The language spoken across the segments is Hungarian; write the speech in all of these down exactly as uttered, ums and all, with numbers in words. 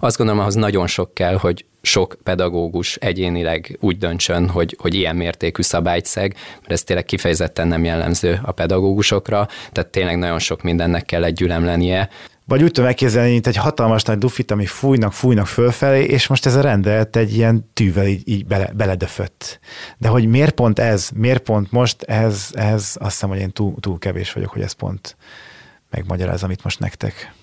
Azt gondolom, ahhoz nagyon sok kell, hogy sok pedagógus egyénileg úgy döntsön, hogy, hogy ilyen mértékű szabályt szeg, mert ez tényleg kifejezetten nem jellemző a pedagógusokra, tehát tényleg nagyon sok mindennek kell együttem lennie. Vagy úgy tudom elképzelni, mint egy hatalmas nagy dufit, ami fújnak, fújnak fölfelé, és most ez a rendelet egy ilyen tűvel így, így bele, beledöfött. De hogy miért pont ez, miért pont most, ehhez, ehhez azt hiszem, hogy én túl, túl kevés vagyok, hogy ez pont megmagyarázom itt most nektek.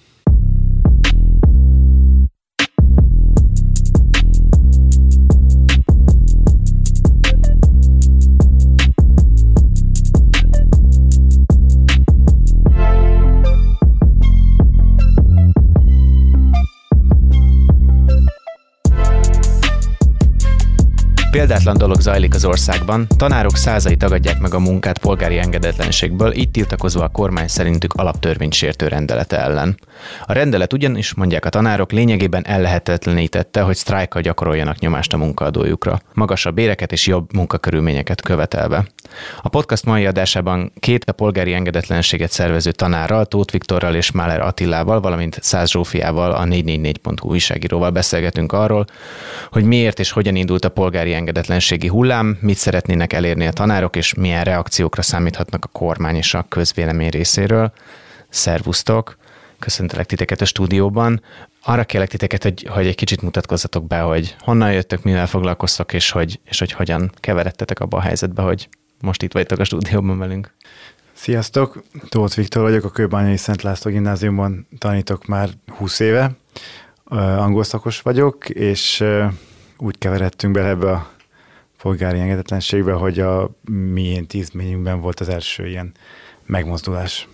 Példátlan dolog zajlik az országban, tanárok százai tagadják meg a munkát polgári engedetlenségből, így tiltakozva a kormány szerintük alaptörvénysértő rendelete ellen. A rendelet ugyanis, mondják a tanárok, lényegében ellehetetlenítette, hogy sztrájkkal gyakoroljanak nyomást a munkaadójukra, magasabb béreket és jobb munkakörülményeket követelve. A podcast mai adásában két a polgári engedetlenséget szervező tanárral, Tóth Viktorral és Máler Attilával, valamint Száz Zsófiával, a négy négy négy pont hu újságíróval beszélgetünk arról, hogy miért és hogyan indult a polgári engedetlenségi hullám, mit szeretnének elérni a tanárok, és milyen reakciókra számíthatnak a kormány és a közvélemény részéről. Szervusztok! Köszöntelek titeket a stúdióban. Arra kérlek titeket, hogy, hogy egy kicsit mutatkozzatok be, hogy honnan jöttök, mivel foglalkoztok, és hogy, és hogy hogyan keveredtetek abba a helyzetbe, hogy most itt vagytok a stúdióban velünk. Sziasztok! Tóth Viktor vagyok, a Kőbányai Szent László gimnáziumban tanítok már húsz éve. Angol szakos vagyok, és úgy keveredtünk bele ebbe a polgári engedetlenségbe, hogy a mi intézményünkben volt az első ilyen megmozdulás.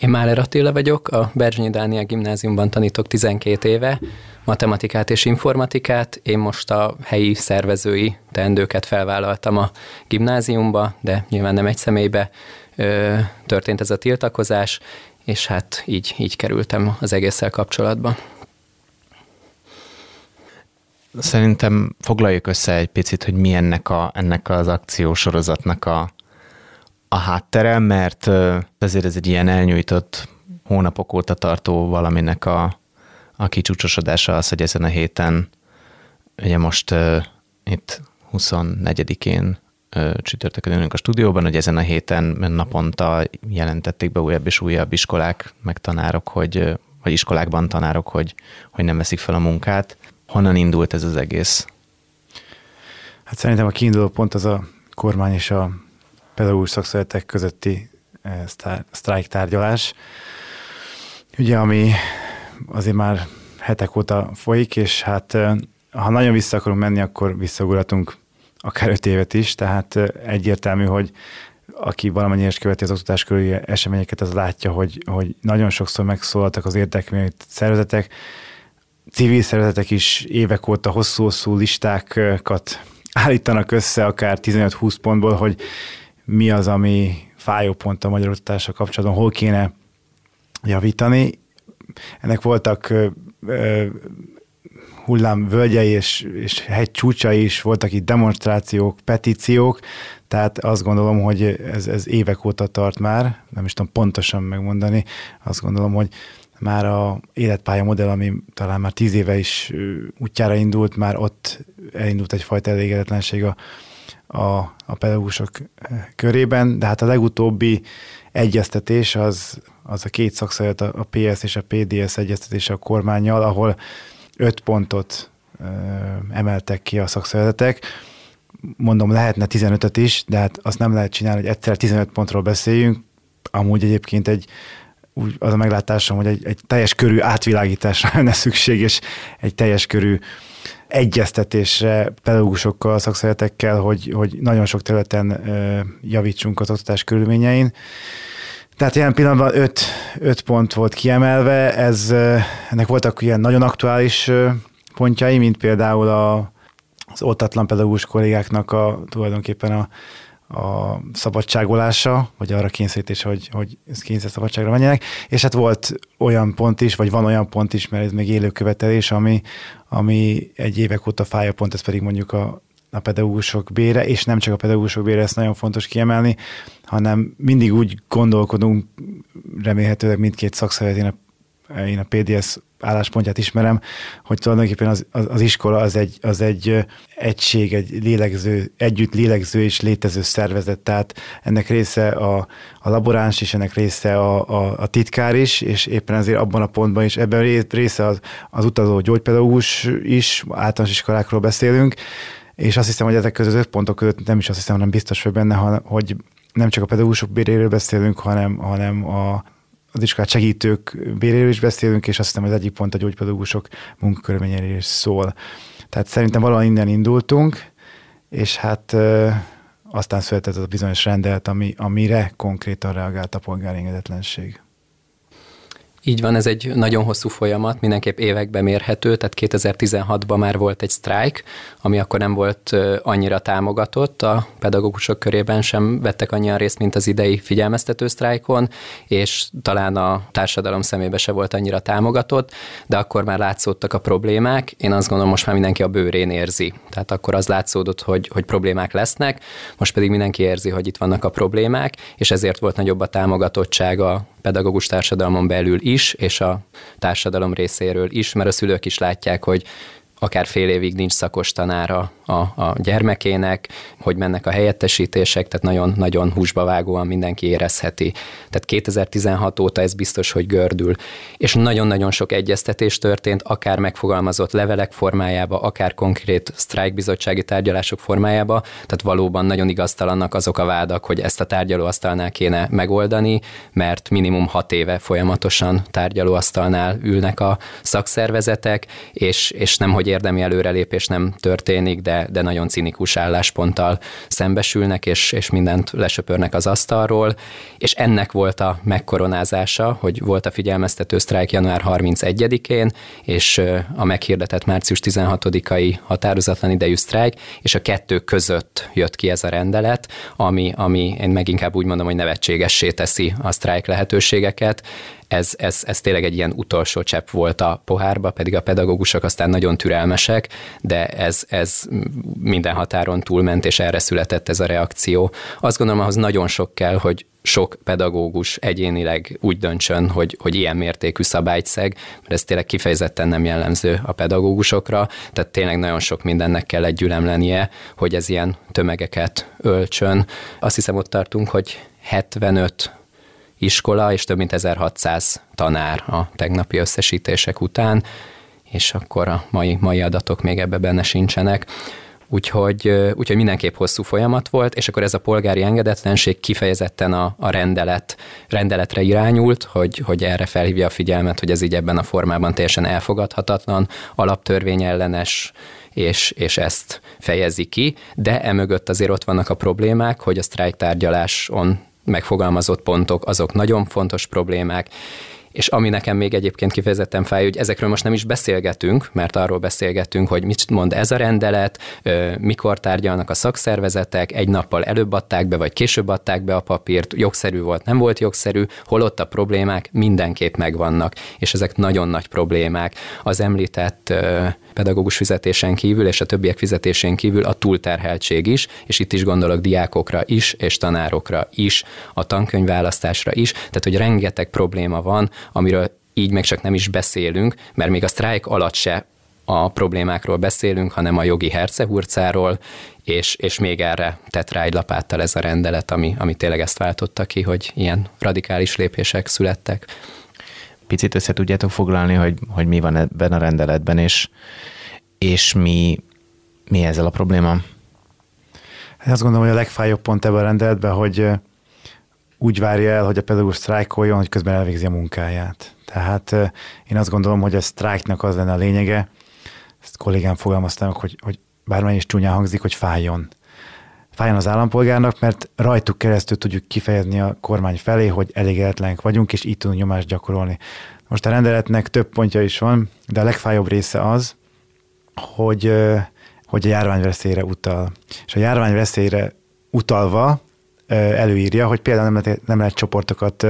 Én Máler Attila vagyok, a Berzsenyi Dániel gimnáziumban tanítok tizenkét éve, matematikát és informatikát. Én most a helyi szervezői teendőket felvállaltam a gimnáziumba, de nyilván nem egy személybe ö, történt ez a tiltakozás, és hát így, így kerültem az egésszel kapcsolatba. Szerintem foglaljuk össze egy picit, hogy mi ennek, a, ennek az akciósorozatnak a, a háttere, mert ezért ez egy ilyen elnyújtott hónapok óta tartó valaminek a, a kicsúcsosodása az, hogy ezen a héten, ugye most uh, itt huszonnegyedikén uh, csütörtökön ülünk a stúdióban, hogy ezen a héten naponta jelentették be újabb és újabb iskolák, meg tanárok, hogy, vagy iskolákban tanárok, hogy, hogy nem veszik fel a munkát. Honnan indult ez az egész? Hát szerintem a kiinduló pont az a kormány és a pedagógus szakszövetek közötti sztrájk tárgyalás. Ugye, ami azért már hetek óta folyik, és hát ha nagyon vissza akarunk menni, akkor visszaugorhatunk akár öt évet is, tehát egyértelmű, hogy aki valamennyire is követi az oktatás körüli eseményeket, az látja, hogy, hogy nagyon sokszor megszólaltak az érdekmű szervezetek, civil szervezetek is évek óta hosszú-hosszú listákat állítanak össze, akár tizenöt-húsz pontból, hogy mi az, ami fájó pont a magyar oktatással kapcsolatban, hol kéne javítani. Ennek voltak ö, ö, hullámvölgyei és, és hegycsúcsai is, voltak itt demonstrációk, petíciók, tehát azt gondolom, hogy ez, ez évek óta tart már, nem is tudom pontosan megmondani, azt gondolom, hogy már a életpálya modell, ami talán már tíz éve is útjára indult, már ott elindult egyfajta elégedetlenség a, a, a pedagógusok körében, de hát a legutóbbi egyeztetés az, az a két szakszervezet, a pé es és a pé dé zé egyeztetése a kormánnyal, ahol öt pontot ö, emeltek ki a szakszervezetek. Mondom, lehetne tizenötöt is, de hát azt nem lehet csinálni, hogy egyszer tizenöt pontról beszéljünk. Amúgy egyébként egy úgy az a meglátásom, hogy egy, egy teljes körű átvilágításra lenne szükség, és egy teljes körű egyeztetésre pedagógusokkal, szakszervezetekkel, hogy, hogy nagyon sok területen javítsunk az oktatás körülményein. Tehát ilyen pillanatban öt, öt pont volt kiemelve, ez, ennek voltak ilyen nagyon aktuális pontjai, mint például a, az oltatlan pedagógus kollégáknak a tulajdonképpen a a szabadságolása, vagy arra kényszerítés, hogy, hogy kényszer szabadságra menjenek, és hát volt olyan pont is, vagy van olyan pont is, mert ez még élő követelés, ami, ami egy évek óta fájó pont, ez pedig mondjuk a, a pedagógusok bére, és nem csak a pedagógusok bére, ezt nagyon fontos kiemelni, hanem mindig úgy gondolkodunk, remélhetőleg mindkét szakszervezetén a én a pé dé zé álláspontját ismerem, hogy tulajdonképpen az, az, az iskola az egy, az egy egység, egy lélegző, együtt lélegző és létező szervezet, tehát ennek része a, a laboráns is, ennek része a, a, a titkár is, és éppen ezért abban a pontban is, ebben része az, az utazó gyógypedagógus is, általános iskolákról beszélünk, és azt hiszem, hogy ezek között öt pontok között nem is azt hiszem, hanem biztos, hogy benne, hogy nem csak a pedagógusok béréről beszélünk, hanem, hanem a az iskolát segítők béréről is beszélünk, és azt hiszem, hogy az egyik pont a gyógypedagógusok munkakörülményeiről is szól. Tehát szerintem valahol innen indultunk, és hát ö, aztán született az a bizonyos rendelet, ami, amire konkrétan reagált a polgári engedetlenség. Így van, ez egy nagyon hosszú folyamat, mindenképp évekbe mérhető, tehát kétezer-tizenhatban már volt egy sztrájk, ami akkor nem volt annyira támogatott, a pedagógusok körében sem vettek annyian részt, mint az idei figyelmeztető sztrájkon, és talán a társadalom szemébe se volt annyira támogatott, de akkor már látszódtak a problémák, én azt gondolom, most már mindenki a bőrén érzi. Tehát akkor az látszódott, hogy, hogy problémák lesznek, most pedig mindenki érzi, hogy itt vannak a problémák, és ezért volt nagyobb a támogatottsága pedagógus társadalmon belül is, és a társadalom részéről is, mert a szülők is látják, hogy akár fél évig nincs szakos tanára a, a gyermekének, hogy mennek a helyettesítések, tehát nagyon-nagyon húsba vágóan mindenki érezheti. Tehát kétezer-tizenhat óta ez biztos, hogy gördül. És nagyon-nagyon sok egyeztetés történt, akár megfogalmazott levelek formájába, akár konkrét sztrájkbizottsági tárgyalások formájába, tehát valóban nagyon igaztalannak azok a vádak, hogy ezt a tárgyalóasztalnál kéne megoldani, mert minimum hat éve folyamatosan tárgyalóasztalnál ülnek a szakszervezetek, és, és nem, hogy érdemi előrelépés nem történik, de, de nagyon cinikus állásponttal szembesülnek, és, és mindent lesöpörnek az asztalról, és ennek volt a megkoronázása, hogy volt a figyelmeztető sztrájk január harmincegyedikén, és a meghirdetett március tizenhatodikai határozatlan idejű sztrájk, és a kettő között jött ki ez a rendelet, ami, ami én meginkább úgy mondom, hogy nevetségessé teszi a sztrájk lehetőségeket. Ez, ez, ez tényleg egy ilyen utolsó csepp volt a pohárba, pedig a pedagógusok aztán nagyon türelmesek, de ez, ez minden határon túlment, és erre született ez a reakció. Azt gondolom, ahhoz nagyon sok kell, hogy sok pedagógus egyénileg úgy döntsön, hogy, hogy ilyen mértékű szabályt szeg, mert ez tényleg kifejezetten nem jellemző a pedagógusokra, tehát tényleg nagyon sok mindennek kell egy gyülemlenie, hogy ez ilyen tömegeket öltsön. Azt hiszem, ott tartunk, hogy hetvenöt iskola, és több mint ezerhatszáz tanár a tegnapi összesítések után, és akkor a mai, mai adatok még ebbe benne sincsenek. Úgyhogy, úgyhogy mindenképp hosszú folyamat volt, és akkor ez a polgári engedetlenség kifejezetten a, a rendelet, rendeletre irányult, hogy, hogy erre felhívja a figyelmet, hogy ez így ebben a formában teljesen elfogadhatatlan, alaptörvényellenes, és, és ezt fejezi ki, de emögött azért ott vannak a problémák, hogy a sztrájktárgyaláson megfogalmazott pontok, azok nagyon fontos problémák, és ami nekem még egyébként kifejezetten fáj, hogy ezekről most nem is beszélgetünk, mert arról beszélgetünk, hogy mit mond ez a rendelet, mikor tárgyalnak a szakszervezetek, egy nappal előbb adták be, vagy később adták be a papírt, jogszerű volt, nem volt jogszerű, holott a problémák mindenképp megvannak, és ezek nagyon nagy problémák. Az említett pedagógus fizetésen kívül és a többiek fizetésén kívül a túlterheltség is, és itt is gondolok diákokra is, és tanárokra is, a tankönyvválasztásra is, tehát hogy rengeteg probléma van, amiről így meg csak nem is beszélünk, mert még a sztrájk alatt se a problémákról beszélünk, hanem a jogi hercehurcáról, és, és még erre tett rá egy lapáttal ez a rendelet, ami, ami tényleg ezt váltotta ki, hogy ilyen radikális lépések születtek. Picit össze tudjátok foglalni, hogy, hogy mi van ebben a rendeletben, és, és mi, mi ezzel a probléma? Hát azt gondolom, hogy a legfájóbb pont ebben a rendeletben, hogy úgy várja el, hogy a pedagógus sztrájkoljon, hogy közben elvégzi a munkáját. Tehát én azt gondolom, hogy a sztrájknak az lenne a lényege, ezt kollégám fogalmaztam, hogy, hogy bármilyen is csúnyán hangzik, hogy fájjon. Fájjon az állampolgárnak, mert rajtuk keresztül tudjuk kifejezni a kormány felé, hogy elégedetlenek vagyunk, és így tudunk nyomást gyakorolni. Most a rendeletnek több pontja is van, de a legfájóbb része az, hogy, hogy a járványveszélyre utal. És a járványveszélyre utalva előírja, hogy például nem lehet, nem lehet csoportokat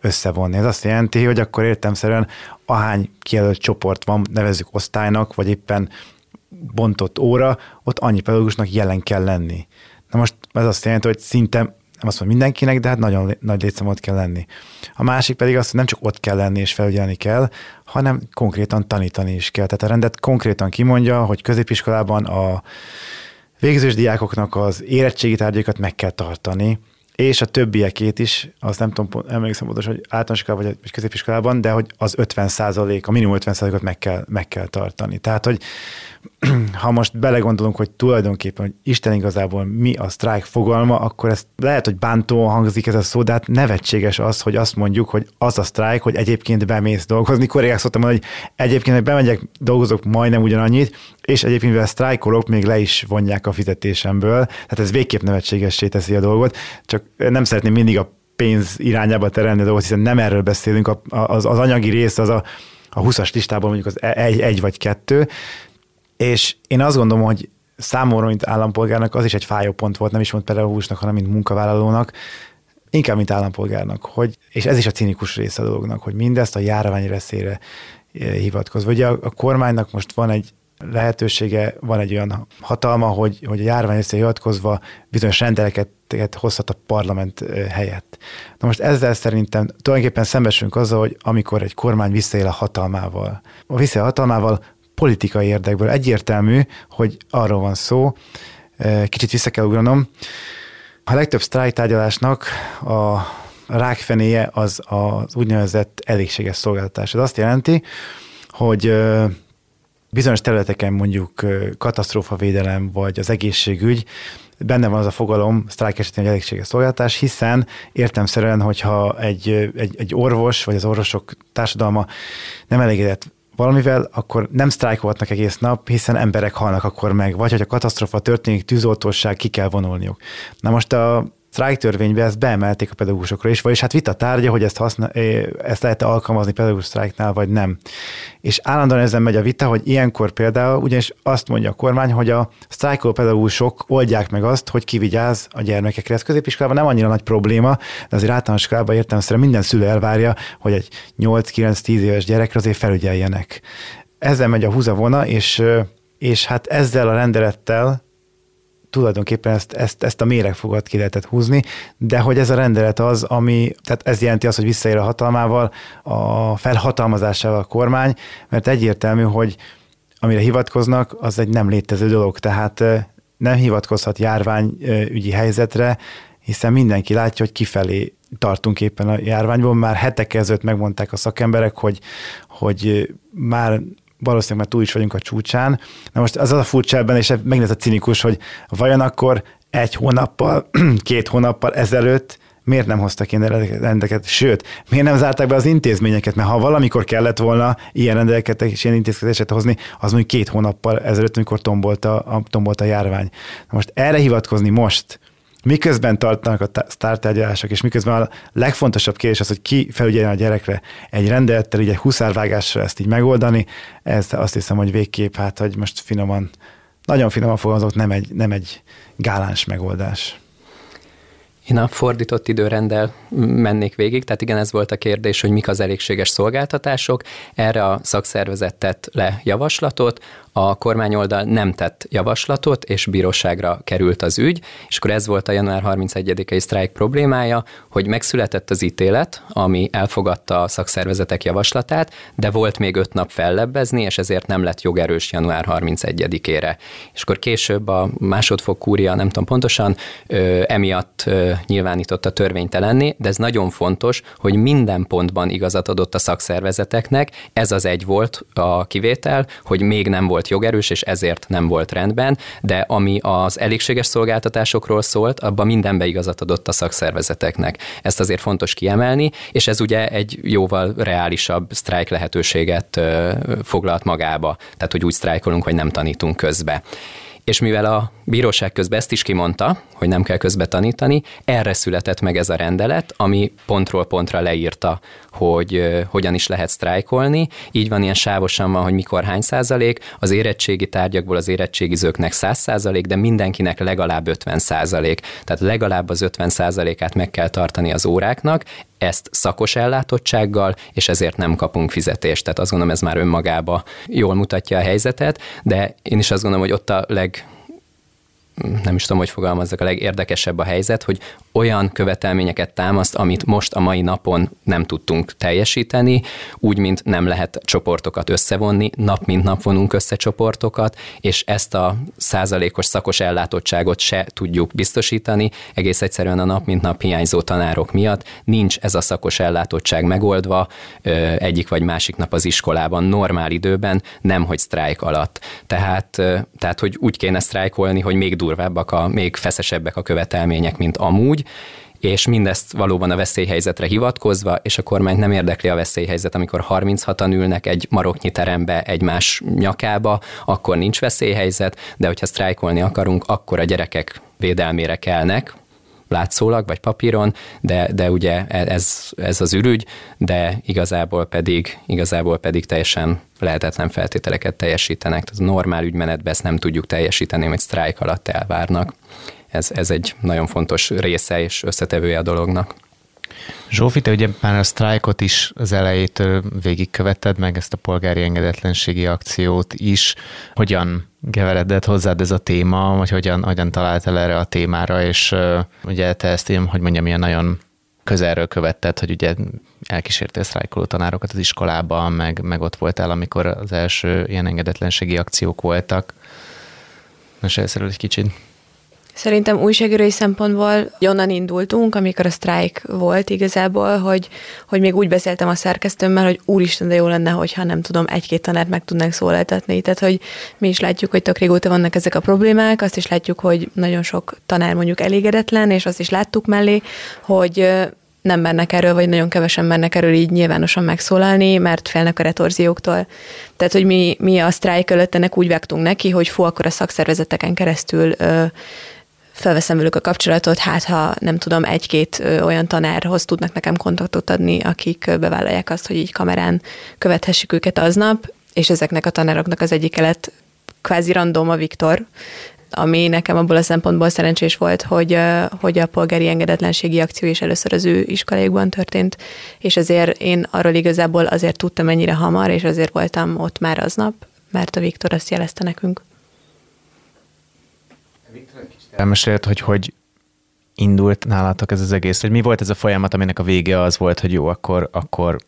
összevonni. Ez azt jelenti, hogy akkor értelemszerűen ahány kijelölt csoport van, nevezzük osztálynak, vagy éppen bontott óra, ott annyi pedagógusnak jelen kell lenni. Na most ez azt jelenti, hogy szinte nem azt mondom mindenkinek, de hát nagyon nagy létszám ott kell lenni. A másik pedig az, hogy nem csak ott kell lenni és felügyelni kell, hanem konkrétan tanítani is kell. Tehát a rendet konkrétan kimondja, hogy középiskolában a végzős diákoknak az érettségi tárgyaikat meg kell tartani, és a többiekét is, azt nem tudom, emlékszem pontosan, hogy általánosiskolában vagy középiskolában, de hogy az ötven százalék, a minimum ötven százalékot meg kell, meg kell tartani. Tehát, hogy ha most belegondolunk, hogy tulajdonképpen, hogy Isten igazából mi a sztrájk fogalma, akkor ez lehet, hogy bántóan hangzik ez a szó, de hát nevetséges az, hogy azt mondjuk, hogy az a sztrájk, hogy egyébként bemész dolgozni. Kollégák szoktam mondani, hogy egyébként, hogy bemegyek, dolgozok majdnem ugyanannyit, és egyébként, mivel sztrájkolok, még le is vonják a fizetésemből. Tehát ez végképp nevetségessé teszi a dolgot, csak nem szeretném mindig a pénz irányába terelni a dolgot, hiszen nem erről beszélünk, az, az anyagi rész az a, a huszas listában mondjuk az egy, egy vagy kettő. És én azt gondolom, hogy számomra, mint állampolgárnak az is egy fájó pont volt, nem is mond pedagógusnak, hanem mint munkavállalónak, inkább mint állampolgárnak, hogy, és ez is a cinikus része a dolognak, hogy mindezt a járvány veszélyre hivatkozva. Ugye a, a kormánynak most van egy lehetősége, van egy olyan hatalma, hogy, hogy a járvány veszélyre hivatkozva bizonyos rendeleteket hozhat a parlament helyett. Na most ezzel szerintem tulajdonképpen szembesülünk azzal, hogy amikor egy kormány visszaél a hatalmával. A visszaél a hatalmával politikai érdekből. Egyértelmű, hogy arról van szó, kicsit vissza kell ugranom. A legtöbb sztrájktárgyalásnak a rákfenéje az az úgynevezett elégséges szolgáltatás. Ez azt jelenti, hogy bizonyos területeken mondjuk katasztrófavédelem vagy az egészségügy, benne van az a fogalom, sztrájk esetén egy elégséges szolgáltatás, hiszen értelemszerűen, hogyha egy, egy, egy orvos vagy az orvosok társadalma nem elégedett valamivel, akkor nem sztrájkolhatnak egész nap, hiszen emberek halnak akkor meg, vagy hogy a katasztrófa történik, tűzoltóság, ki kell vonulniuk. Na most a sztrájktörvénybe ezt beemelték a pedagógusokra is, vagyis hát vita tárgya, hogy ezt, használ, ezt lehet-e alkalmazni pedagógus sztrájknál, vagy nem. És állandóan ezen megy a vita, hogy ilyenkor például ugyanis azt mondja a kormány, hogy a sztrájkoló pedagógusok oldják meg azt, hogy kivigyáz a gyermekekre. Ez középiskolában nem annyira nagy probléma, de azért általános iskolában értelemszerűen minden szülő elvárja, hogy egy nyolc-kilenc-tíz éves gyerekre azért felügyeljenek. Ezzel megy a húzavona, és, és hát ezzel a rendelettel tulajdonképpen ezt, ezt, ezt a méregfogat ki lehetett húzni, de hogy ez a rendelet az, ami, tehát ez jelenti azt, hogy visszaér a hatalmával, a felhatalmazásával a kormány, mert egyértelmű, hogy amire hivatkoznak, az egy nem létező dolog, tehát nem hivatkozhat járványügyi helyzetre, hiszen mindenki látja, hogy kifelé tartunk éppen a járványból. Már hetekkel ezelőtt megmondták a szakemberek, hogy, hogy már valószínűleg már túl is vagyunk a csúcsán. Na most az az a furcsa ebben, és megint ez a cinikus, hogy vajon akkor egy hónappal, két hónappal ezelőtt miért nem hoztak ilyen rendeleket, sőt, miért nem zárták be az intézményeket, mert ha valamikor kellett volna ilyen rendeleket és ilyen intézkedéseket hozni, az mondjuk két hónappal ezelőtt, amikor tombolt a, tombolt a járvány. Na most erre hivatkozni most, miközben tartanak a sztártárgyalások, és miközben a legfontosabb kérdés az, hogy ki felügyeljen a gyerekre egy rendelettel, így egy huszárvágással ezt így megoldani, ez azt hiszem, hogy végképp, hát, hogy most finoman, nagyon finoman fogalmazok, nem egy, nem egy gáláns megoldás. Én a fordított időrenddel mennék végig, tehát igen, ez volt a kérdés, hogy mik az elégséges szolgáltatások. Erre a szakszervezet tett le javaslatot, a kormányoldal nem tett javaslatot, és bíróságra került az ügy, és akkor ez volt a január harmincegyedikei sztrájk problémája, hogy megszületett az ítélet, ami elfogadta a szakszervezetek javaslatát, de volt még öt nap fellebbezni, és ezért nem lett jogerős január harmincegyedikére. És akkor később a másodfok kúria, nem tudom pontosan, ö, emiatt ö, nyilvánította törvénytelenné, de ez nagyon fontos, hogy minden pontban igazat adott a szakszervezeteknek, ez az egy volt a kivétel, hogy még nem volt jogerős, és ezért nem volt rendben, de ami az elégséges szolgáltatásokról szólt, abban mindenbe igazat adott a szakszervezeteknek. Ezt azért fontos kiemelni, és ez ugye egy jóval reálisabb sztrájk lehetőséget foglalt magába, tehát hogy úgy sztrájkolunk, hogy nem tanítunk közbe. És mivel a bíróság közben ezt is kimondta, hogy nem kell közbe tanítani, erre született meg ez a rendelet, ami pontról pontra leírta, hogy hogyan is lehet sztrájkolni. Így van, ilyen sávosan van, hogy mikor hány százalék, az érettségi tárgyakból az érettségizőknek száz százalék, de mindenkinek legalább ötven százalék. Tehát legalább az ötven százalékát meg kell tartani az óráknak, ezt szakos ellátottsággal, és ezért nem kapunk fizetést. Tehát azt gondolom, ez már önmagába jól mutatja a helyzetet, de én is azt gondolom, hogy ott a leg nem is tudom, hogy fogalmazzak, a legérdekesebb a helyzet, hogy olyan követelményeket támaszt, amit most a mai napon nem tudtunk teljesíteni, úgy, mint nem lehet csoportokat összevonni, nap mint nap vonunk össze csoportokat, és ezt a százalékos szakos ellátottságot se tudjuk biztosítani, egész egyszerűen a nap mint nap hiányzó tanárok miatt nincs ez a szakos ellátottság megoldva egyik vagy másik nap az iskolában, normál időben, nem hogy sztrájk alatt. Tehát, tehát hogy úgy kéne sztrájkolni, hogy még durvábbak, a, még feszesebbek a követelmények, mint amúgy, és mindezt valóban a veszélyhelyzetre hivatkozva, és a kormányt nem érdekli a veszélyhelyzet, amikor harminchatan ülnek egy maroknyi terembe egymás nyakába, akkor nincs veszélyhelyzet, de hogyha sztrájkolni akarunk, akkor a gyerekek védelmére kelnek, látszólag vagy papíron, de, de ugye ez, ez az ürügy, de igazából pedig, igazából pedig teljesen lehetetlen feltételeket teljesítenek. Tehát normál ügymenetben ezt nem tudjuk teljesíteni, mert sztrájk alatt elvárnak. Ez, ez egy nagyon fontos része és összetevője a dolognak. Zsófi, te ugye már a sztrájkot is az elejétől végigkövetted, meg ezt a polgári engedetlenségi akciót is. Hogyan keveredett hozzád ez a téma, vagy hogyan, hogyan találtál erre a témára, és uh, ugye te ezt én, hogy mondjam, ilyen nagyon közelről követted, hogy ugye elkísértél sztrájkoló tanárokat az iskolában, meg, meg ott voltál, amikor az első ilyen engedetlenségi akciók voltak. Mesélj erről egy kicsit. Szerintem újságírói szempontból onnan indultunk, amikor a sztrájk volt igazából, hogy, hogy még úgy beszéltem a szerkesztőmmel, hogy úristen, de jó lenne, hogyha nem tudom, egy-két tanárt meg tudnánk szólaltatni. Tehát, hogy mi is látjuk, hogy tök régóta vannak ezek a problémák, azt is látjuk, hogy nagyon sok tanár mondjuk elégedetlen, és azt is láttuk mellé, hogy nem mernek erről, vagy nagyon kevesen mernek erről így nyilvánosan megszólalni, mert félnek a retorzióktól. Tehát, hogy mi, mi a sztrájk előtt ennek úgy vágtunk neki, hogy fú, akkor a szakszervezeteken keresztül ö, felveszem velük a kapcsolatot, hát ha nem tudom, egy-két olyan tanárhoz tudnak nekem kontaktot adni, akik bevállalják azt, hogy így kamerán követhessük őket aznap, és ezeknek a tanároknak az egyik lett kvázi random a Viktor, ami nekem abból a szempontból szerencsés volt, hogy, hogy a polgári engedetlenségi akció is először az ő iskolájukban történt, és azért én arról igazából azért tudtam ennyire hamar, és azért voltam ott már aznap, mert a Viktor azt jelezte nekünk. Elmesélt, hogy hogy indult nálatok ez az egész, hogy mi volt ez a folyamat, aminek a vége az volt, hogy jó, akkor, akkor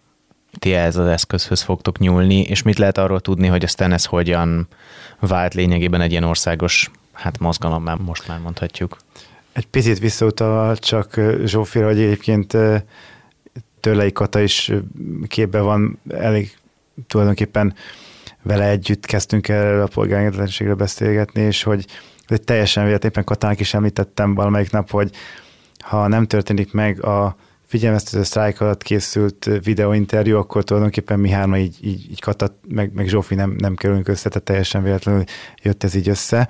ti ez az eszközhöz fogtok nyúlni, és mit lehet arról tudni, hogy aztán ez hogyan vált lényegében egy ilyen országos, hát mozgalomban most már mondhatjuk. Egy picit visszautalva csak Zsófira, hogy egyébként Törlei Kata is képben van, elég tulajdonképpen vele együtt kezdtünk erről a polgári engedetlenségről beszélgetni, és hogy hogy teljesen véletlen, éppen Katának is említettem valamelyik nap, hogy ha nem történik meg a figyelmeztető sztrájk alatt készült videóinterjú, akkor tulajdonképpen mi hárma így, így, így Kata, meg, meg Zsófi nem, nem kerülünk össze, tehát teljesen véletlenül jött ez így össze.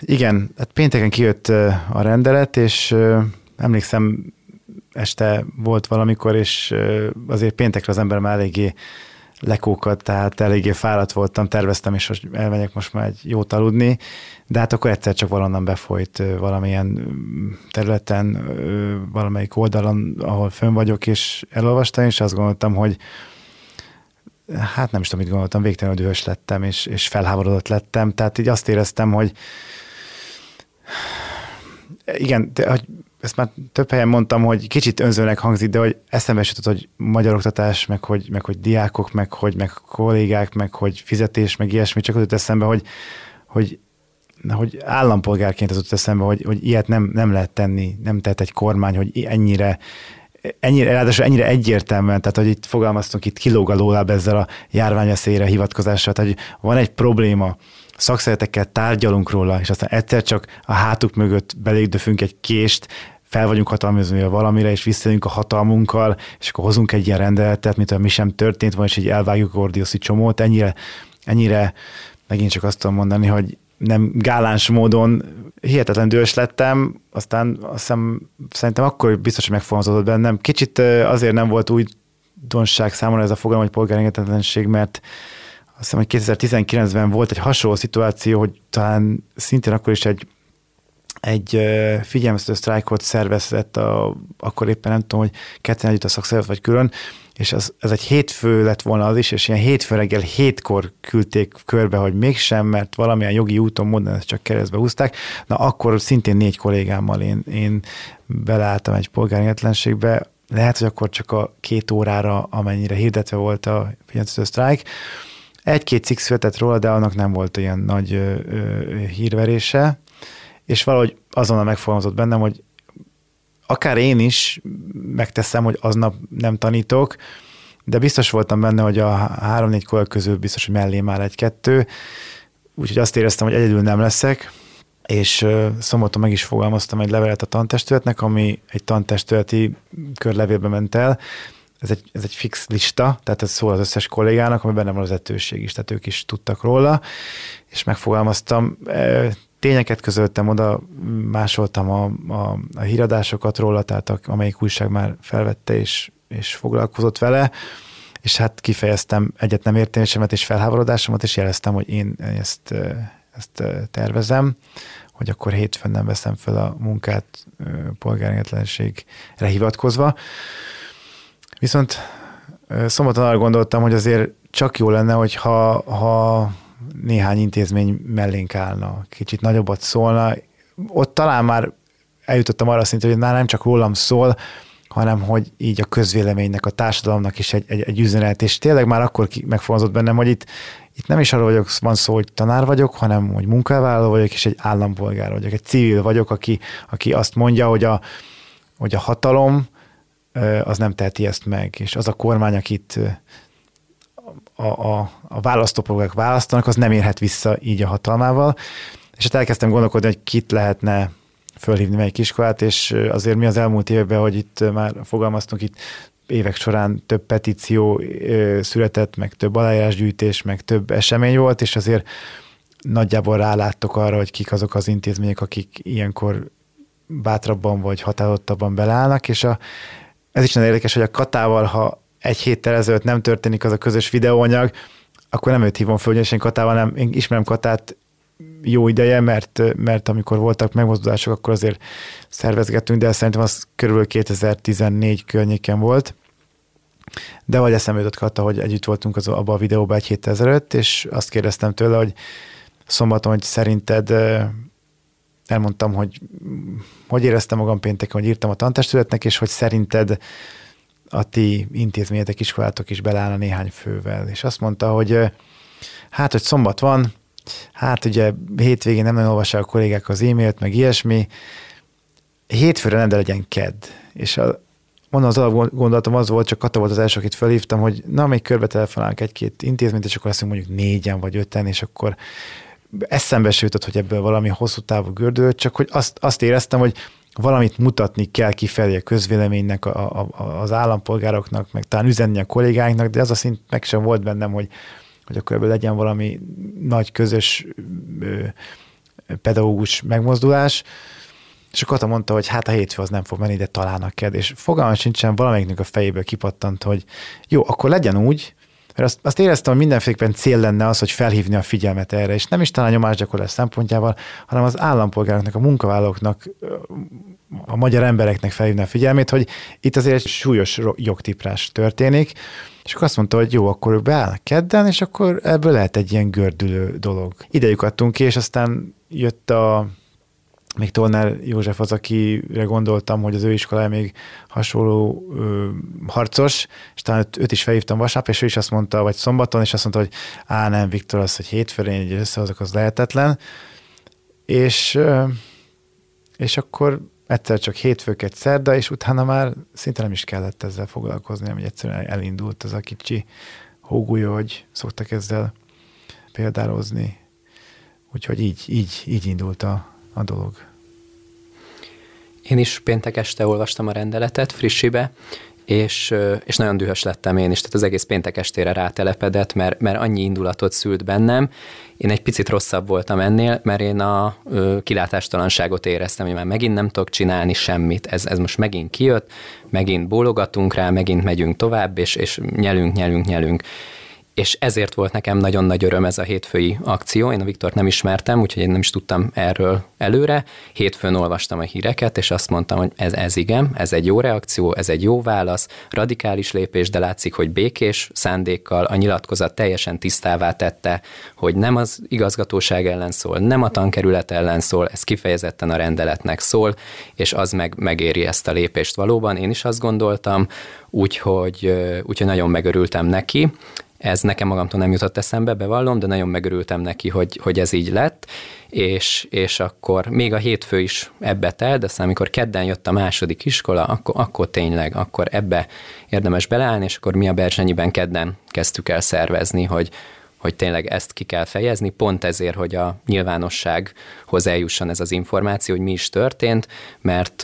Igen, hát pénteken kijött a rendelet, és emlékszem, este volt valamikor, és azért péntekre az ember már eléggé lekókat, tehát eléggé fáradt voltam, terveztem is, hogy elmegyek most már egy jót aludni, de hát akkor egyszer csak valonnan befolyt valamilyen területen, valamelyik oldalon, ahol fönn vagyok, és elolvastam, és azt gondoltam, hogy hát nem is tudom, mit gondoltam, végtelenül dühös lettem, és, és felháborodott lettem, tehát így azt éreztem, hogy igen, de, hogy ezt már több helyen mondtam, hogy kicsit önzőnek hangzik, de hogy eszembe is jutott, hogy magyar oktatás, meg hogy, meg hogy diákok, meg hogy meg kollégák, meg hogy fizetés, meg ilyesmi, csak az jut eszembe, hogy, hogy, hogy állampolgárként az jut eszembe, hogy, hogy ilyet nem, nem lehet tenni, nem tehet egy kormány, hogy ennyire, ennyire, ráadásul ennyire egyértelműen, tehát hogy itt fogalmaztunk, itt kilóg a lóláb ezzel a járványveszélyre hivatkozással, tehát hogy van egy probléma, szakszeretekkel tárgyalunk róla, és aztán egyszer csak a hátuk mögött belégdöfünk egy kést, fel vagyunk hatalmazva valamire, és visszajönünk a hatalmunkkal, és akkor hozunk egy ilyen rendeletet, mint olyan mi sem történt volna, és így elvágjuk a gordiuszi csomót. Ennyire, ennyire megint csak azt tudom mondani, hogy nem gáláns módon hihetetlen dühös lettem, aztán azt hiszem, szerintem akkor biztos, hogy megfogalmazódott bennem. Kicsit azért nem volt újdonság számomra ez a fogalom, hogy polgári engedetlenség, mert azt hiszem, hogy kétezer-tizenkilencben volt egy hasonló szituáció, hogy talán szintén akkor is egy, egy figyelmeztető sztrájkot szervezett, a, akkor éppen nem tudom, hogy ketten együtt a szakszervezet vagy külön, és az, ez egy hétfő lett volna az is, és ilyen hétfő reggel hétkor küldték körbe, hogy mégsem, mert valamilyen jogi úton, módon ezt csak keresztbe húzták. Na akkor szintén négy kollégámmal én, én beleálltam egy polgári életlenségbe. Lehet, hogy akkor csak a két órára, amennyire hirdetve volt a figyelmeztető sztrájk. Egy-két cikk született róla, de annak nem volt ilyen nagy ö, ö, hírverése, és valahogy azonnal megfogalmazott bennem, hogy akár én is megteszem, hogy aznap nem tanítok, de biztos voltam benne, hogy a három-négy kolléga közül biztos, hogy mellém áll egy-kettő, úgyhogy azt éreztem, hogy egyedül nem leszek, és szomorúan meg is fogalmaztam egy levelet a tantestületnek, ami egy tantestületi körlevélbe ment el. Ez egy, ez egy fix lista, tehát ez szól az összes kollégának, ami benne van az vezetőség is, tehát ők is tudtak róla, és megfogalmaztam, tényeket közöltem oda, másoltam a, a, a híradásokat róla, tehát a, amelyik újság már felvette és, és foglalkozott vele, és hát kifejeztem egyet nem értésemet és felháborodásomat, és jeleztem, hogy én ezt, ezt tervezem, hogy akkor hétfőn nem veszem fel a munkát polgárengedetlenségre hivatkozva. Viszont szomorúan arra gondoltam, hogy azért csak jó lenne, hogyha ha néhány intézmény mellénk állna, kicsit nagyobbat szólna. Ott talán már eljutottam arra szintre, hogy már nem csak rólam szól, hanem hogy így a közvéleménynek, a társadalomnak is egy, egy, egy üzenet, és tényleg már akkor megfogalmazott bennem, hogy itt, itt nem is arra vagyok, van szó, hogy tanár vagyok, hanem hogy munkavállaló vagyok, és egy állampolgár vagyok, egy civil vagyok, aki, aki azt mondja, hogy a, hogy a hatalom az nem teheti ezt meg, és az a kormány, akit a, a, a választópolgárok választanak, az nem érhet vissza így a hatalmával. És hát elkezdtem gondolkodni, hogy kit lehetne fölhívni melyik iskolát, és azért mi az elmúlt években, hogy itt már fogalmaztunk, itt évek során több petíció született, meg több aláírásgyűjtés, meg több esemény volt, és azért nagyjából ráláttok arra, hogy kik azok az intézmények, akik ilyenkor bátrabban vagy határozottabban beleállnak, és a ez is nagyon érdekes, hogy a Katával, ha egy héttel ezelőtt nem történik az a közös videóanyag, akkor nem őt hívom föl, ugyanis én Katával nem, én ismerem Katát jó ideje, mert, mert amikor voltak megmozdulások, akkor azért szervezgettünk, de szerintem az körülbelül kétezer-tizennégy környéken volt. De vagy eszembe jutott Kata, hogy együtt voltunk az, abban a videóban egy héttel ezelőtt, és azt kérdeztem tőle, hogy szombaton, hogy szerinted... Elmondtam, hogy hogy éreztem magam pénteken, hogy írtam a tantestületnek, és hogy szerinted a ti intézményetek, iskolátok is belállna néhány fővel. És azt mondta, hogy hát, hogy szombat van, hát ugye hétvégén nem nagyon olvassák a kollégák az e-mailt, meg ilyesmi, hétfőre nem, de legyen kedd. És a, mondom, az alapgondolatom az volt, csak Kata volt az első, akit felhívtam, hogy na, még körbe telefonálunk egy-két intézményt, és akkor leszünk mondjuk négyen vagy öten, és akkor eszembe se jutott, hogy ebből valami hosszú távú gördül, csak hogy azt, azt éreztem, hogy valamit mutatni kell kifelé a közvéleménynek, a, a, az állampolgároknak, meg talán üzenni a kollégáinknak, de az a szint meg sem volt bennem, hogy, hogy akkor ebből legyen valami nagy közös ö, pedagógus megmozdulás. És a Kata mondta, hogy hát a hétfő az nem fog menni, de talán a kedd. És fogalmam sincsen, valamelyiknek a fejéből kipattant, hogy jó, akkor legyen úgy, mert azt, azt éreztem, hogy mindenféleképpen cél lenne az, hogy felhívni a figyelmet erre, és nem is talán nyomásgyakorlás szempontjával, hanem az állampolgároknak, a munkavállalóknak, a magyar embereknek felhívni a figyelmét, hogy itt azért egy súlyos jogtiprás történik, és akkor azt mondta, hogy jó, akkor ő beáll kedden, és akkor ebből lehet egy ilyen gördülő dolog. Idejük adtunk ki, és aztán jött a... Még Tolnár József az, akire gondoltam, hogy az ő iskolája még hasonló ö, harcos, és talán őt, őt is felhívtam vasárnap, és ő is azt mondta, vagy szombaton, és azt mondta, hogy á, nem, Viktor, az, hogy hétfőre így összehozok, az lehetetlen. És, ö, és akkor egyszer csak hétfőket szerda, és utána már szinte nem is kellett ezzel foglalkozni, hogy egyszerűen elindult az a kicsi hógulyó, hogy szoktak ezzel példározni. Úgyhogy így, így, így indult a a dolog. Én is péntek este olvastam a rendeletet frissibe, és, és nagyon dühös lettem én is, tehát az egész péntek estére rátelepedett, mert, mert annyi indulatot szült bennem. Én egy picit rosszabb voltam ennél, mert én a ö, kilátástalanságot éreztem, hogy már megint nem tudok csinálni semmit. Ez, ez most megint kijött, megint bólogatunk rá, megint megyünk tovább, és, és nyelünk, nyelünk, nyelünk. és ezért volt nekem nagyon nagy öröm ez a hétfői akció. Én a Viktort nem ismertem, úgyhogy én nem is tudtam erről előre. Hétfőn olvastam a híreket, és azt mondtam, hogy ez, ez igen, ez egy jó reakció, ez egy jó válasz, radikális lépés, de látszik, hogy békés szándékkal a nyilatkozat teljesen tisztává tette, hogy nem az igazgatóság ellen szól, nem a tankerület ellen szól, ez kifejezetten a rendeletnek szól, és az meg megéri ezt a lépést valóban. Én is azt gondoltam, úgyhogy, úgyhogy nagyon megörültem neki. Ez nekem magamtól nem jutott eszembe, bevallom, de nagyon megörültem neki, hogy, hogy ez így lett, és, és akkor még a hétfő is ebbe telt, de aztán amikor kedden jött a második iskola, akkor, akkor tényleg, akkor ebbe érdemes beleállni, és akkor mi a Berzsenyiben kedden kezdtük el szervezni, hogy, hogy tényleg ezt ki kell fejezni, pont ezért, hogy a nyilvánossághoz eljusson ez az információ, hogy mi is történt, mert...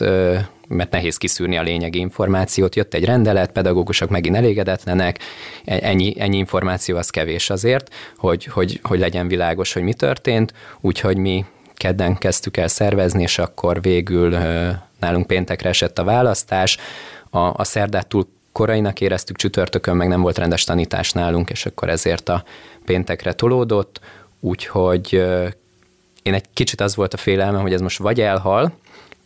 mert nehéz kiszűrni a lényegi információt. Jött egy rendelet, pedagógusok megint elégedetlenek, ennyi, ennyi információ az kevés azért, hogy, hogy, hogy legyen világos, hogy mi történt, úgyhogy mi kedden kezdtük el szervezni, és akkor végül nálunk péntekre esett a választás. A, a szerdát túl korainak éreztük, csütörtökön meg nem volt rendes tanítás nálunk, és akkor ezért a péntekre tolódott, úgyhogy én egy kicsit az volt a félelmem, hogy ez most vagy elhal,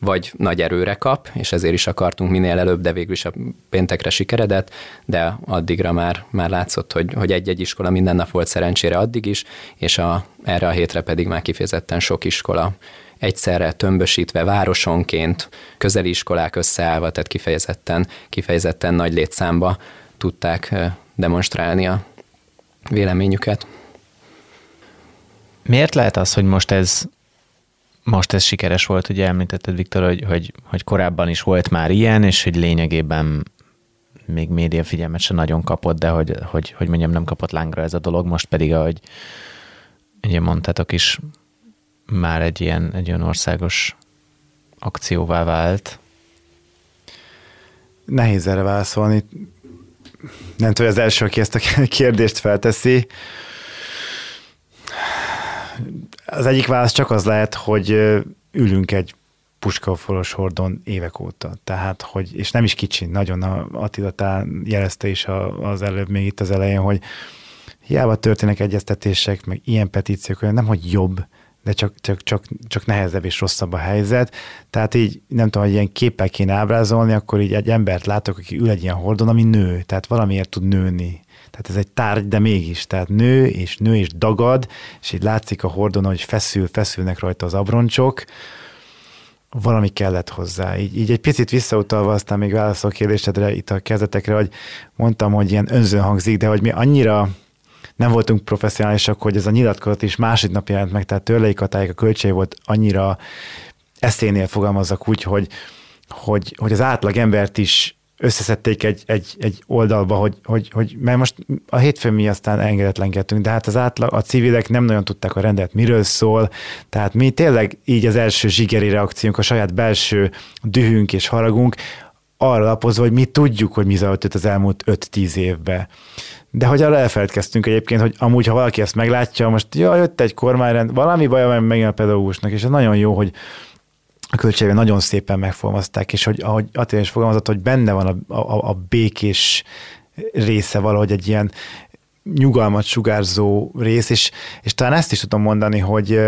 vagy nagy erőre kap, és ezért is akartunk minél előbb, de végül is a péntekre sikeredett, de addigra már, már látszott, hogy, hogy egy-egy iskola minden nap volt szerencsére addig is, és a, erre a hétre pedig már kifejezetten sok iskola egyszerre tömbösítve, városonként, közeli iskolák összeállva, tehát kifejezetten, kifejezetten nagy létszámba tudták demonstrálni a véleményüket. Miért lehet az, hogy most ez Most ez sikeres volt, ugye említetted, Viktor, hogy, hogy, hogy korábban is volt már ilyen, és hogy lényegében még média figyelmet sem nagyon kapott, de hogy, hogy, hogy mondjam, nem kapott lángra ez a dolog, most pedig, ahogy ugye mondtátok is, már egy ilyen, egy olyan országos akcióvá vált. Nehéz erre válaszolni. Nem tudom, az első, aki ezt a kérdést felteszi. Az egyik válasz csak az lehet, hogy ülünk egy puskaforos hordon évek óta. Tehát, hogy, és nem is kicsi, nagyon a Attila tán jelezte is az előbb, még itt az elején, hogy hiába történnek egyeztetések, meg ilyen petíciók, nem, hogy jobb, de csak, csak, csak, csak nehezebb és rosszabb a helyzet. Tehát így nem tudom, hogy ilyen képpel kéne ábrázolni, akkor így egy embert látok, aki ül egy ilyen hordon, ami nő, tehát valamiért tud nőni. Tehát ez egy tárgy, de mégis. Tehát nő, és nő, és dagad, és így látszik a hordon, hogy feszül, feszülnek rajta az abroncsok. Valami kellett hozzá. Így, így egy picit visszautalva, aztán még válaszol kérdésedre itt a kezdetekre, hogy mondtam, hogy ilyen önzőn hangzik, de hogy mi annyira nem voltunk professzionálisak, hogy ez a nyilatkozat is másodnap jelent meg, tehát Törlei Katályék a költsége volt annyira, eszénél fogalmazzak úgy, hogy, hogy, hogy az átlag embert is összeszedték egy, egy, egy oldalba, hogy, hogy, hogy mert most a hétfőn mi aztán engedetlenkedtünk, de hát az átlag, a civilek nem nagyon tudták a rendet, miről szól, tehát mi tényleg így az első zsigeri reakciónk, a saját belső dühünk és haragunk arra lapozva, hogy mi tudjuk, hogy mi zajlott az elmúlt öt-tíz évben. De hogy arra elfeledkeztünk egyébként, hogy amúgy, ha valaki ezt meglátja, most jaj, jött egy kormányrend, valami baja van megint a pedagógusnak, és ez nagyon jó, hogy a költségben nagyon szépen megfogalmazták, és hogy, ahogy Attila is fogalmazott, hogy benne van a, a, a békés része valahogy egy ilyen nyugalmat sugárzó rész, és, és talán ezt is tudom mondani, hogy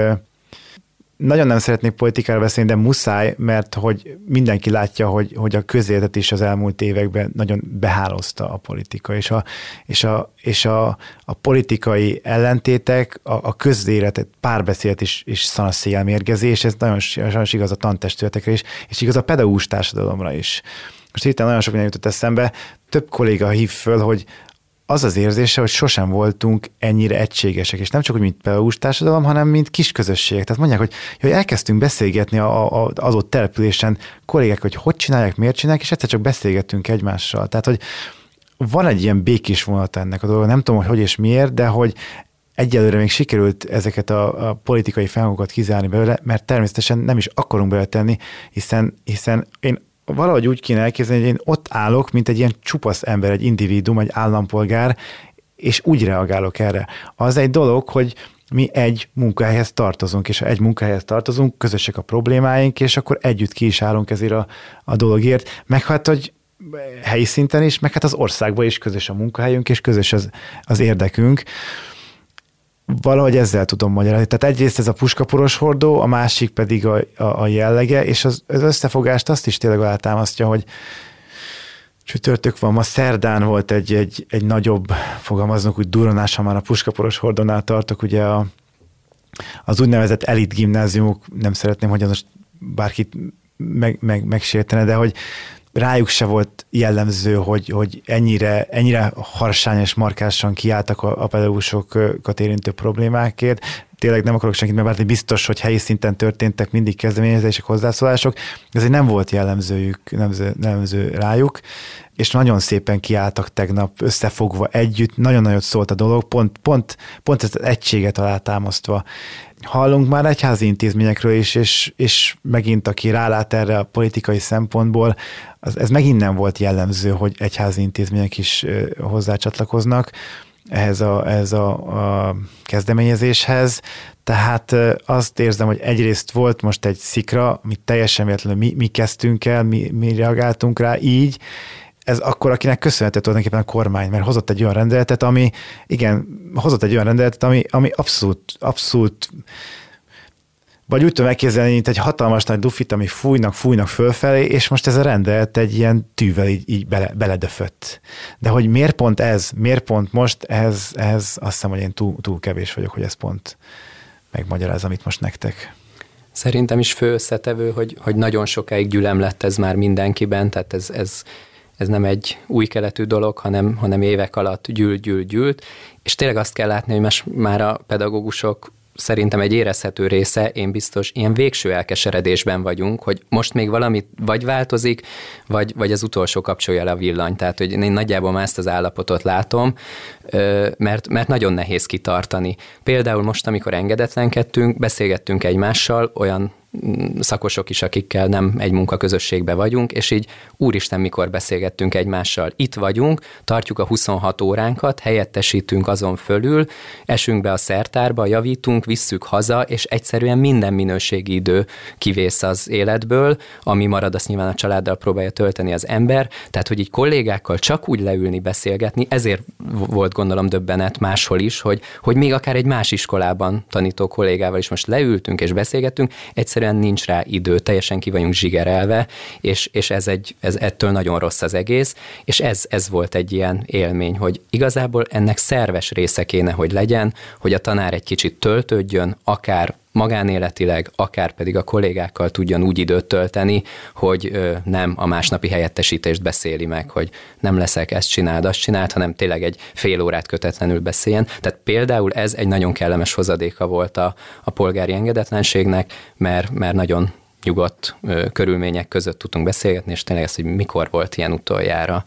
nagyon nem szeretnék politikára beszélni, de muszáj, mert hogy mindenki látja, hogy, hogy a közéletet is az elmúlt években nagyon behálózta a politika, és a, és a, és a, a politikai ellentétek, a, a közéletet, párbeszédet is, is szanaszéjjel mérgezi, és ez nagyon sajnos igaz a tantestületekre is, és igaz a pedagógus társadalomra is. Most hirtelen nagyon sok minden jutott eszembe, több kolléga hív föl, hogy az az érzése, hogy sosem voltunk ennyire egységesek, és nem csak úgy, mint pedagógus társadalom, hanem mint kisközösségek. Tehát mondják, hogy, hogy elkezdtünk beszélgetni a, a, az ott településen kollégák, hogy hogy csinálják, miért csinálják, és egyszer csak beszélgettünk egymással. Tehát, hogy van egy ilyen békés vonat ennek a dolog, nem tudom, hogy hogy és miért, de hogy egyelőre még sikerült ezeket a, a politikai felhangokat kizárni belőle, mert természetesen nem is akarunk beletenni, hiszen, hiszen én valahogy úgy kéne elképzelni, hogy én ott állok, mint egy ilyen csupasz ember, egy individum, egy állampolgár, és úgy reagálok erre. Az egy dolog, hogy mi egy munkahelyhez tartozunk, és ha egy munkahelyhez tartozunk, közösek a problémáink, és akkor együtt ki is állunk ezért a, a dologért. Meg hát, hogy helyi szinten is, meg hát az országban is közös a munkahelyünk, és közös az, az érdekünk. Valahogy ezzel tudom magyarázni. Tehát egyrészt ez a puskaporos hordó, a másik pedig a, a, a jellege, és az, az összefogást azt is tényleg alátámasztja, hogy csütörtök van, ma szerdán volt egy, egy, egy nagyobb, fogalmaznak úgy duranás, ha már a puskaporos hordónál tartok, ugye a, az úgynevezett elit gimnáziumok, nem szeretném, hogy az most bárkit meg, meg, megsértene, de hogy rájuk se volt jellemző, hogy, hogy ennyire, ennyire harsány és markásan kiálltak a, a pedagógusokat érintő problémákért. Tényleg nem akarok senkit megbárni, biztos, hogy helyi szinten történtek mindig kezdeményezések, hozzászólások. Ez egy nem volt jellemzőjük, jellemző, jellemző rájuk, és nagyon szépen kiálltak tegnap összefogva együtt. Nagyon nagyot szólt a dolog, pont, pont, pont ezt az egységet alátámasztva. Hallunk már egyházi intézményekről is, és, és megint aki rálát erre a politikai szempontból, az, ez megint nem volt jellemző, hogy egyházi intézmények is hozzácsatlakoznak ehhez a, ehhez a, a kezdeményezéshez. Tehát azt érzem, hogy egyrészt volt most egy szikra, amit teljesen véletlenül mi, mi kezdtünk el, mi, mi reagáltunk rá így. Ez akkor, akinek köszönhető tulajdonképpen a kormány, mert hozott egy olyan rendeletet, ami, igen, hozott egy olyan rendeletet, ami, ami abszolút, abszolút, vagy úgy tudom elképzelni, mint egy hatalmas nagy dufit, ami fújnak, fújnak fölfelé, és most ez a rendelet egy ilyen tűvel így, így bele, beledöfött. De hogy miért pont ez, miért pont most, ehhez, ehhez azt hiszem, hogy én túl, túl kevés vagyok, hogy ez pont megmagyaráz, amit most nektek. Szerintem is fő összetevő, hogy, hogy nagyon sokáig gyülem lett ez már mindenkiben, tehát ez... ez ez nem egy új keletű dolog, hanem, hanem évek alatt gyűlt, gyűlt, gyűlt, és tényleg azt kell látni, hogy most már a pedagógusok szerintem egy érezhető része, én biztos, ilyen végső elkeseredésben vagyunk, hogy most még valami vagy változik, vagy, vagy az utolsó kapcsolja le a villany. Tehát, hogy én nagyjából már ezt az állapotot látom, mert, mert nagyon nehéz kitartani. Például most, amikor engedetlenkedtünk, beszélgettünk egymással olyan szakosok is, akikkel nem egy munkaközösségben vagyunk, és így úristen, mikor beszélgettünk egymással. Itt vagyunk, tartjuk a huszonhat óránkat, helyettesítünk azon fölül, esünk be a szertárba, javítunk, visszük haza, és egyszerűen minden minőségi idő kivész az életből, ami marad, azt nyilván a családdal próbálja tölteni az ember, tehát hogy így kollégákkal csak úgy leülni, beszélgetni, ezért volt gondolom döbbenet máshol is, hogy, hogy még akár egy más iskolában tanító kollégával is most leültünk és beszélgettünk, egyszerűen nincs rá idő, teljesen ki vagyunk zsigerelve, és, és ez egy, ez ettől nagyon rossz az egész, és ez, ez volt egy ilyen élmény, hogy igazából ennek szerves része kéne, hogy legyen, hogy a tanár egy kicsit töltődjön, akár magánéletileg, akár pedig a kollégákkal tudjon úgy időt tölteni, hogy ö, nem a másnapi helyettesítést beszéli meg, hogy nem leszek, ezt csináld, azt csináld, hanem tényleg egy fél órát kötetlenül beszéljen. Tehát például ez egy nagyon kellemes hozadéka volt a, a polgári engedetlenségnek, mert, mert nagyon nyugodt ö, körülmények között tudtunk beszélgetni, és tényleg ez, hogy mikor volt ilyen utoljára.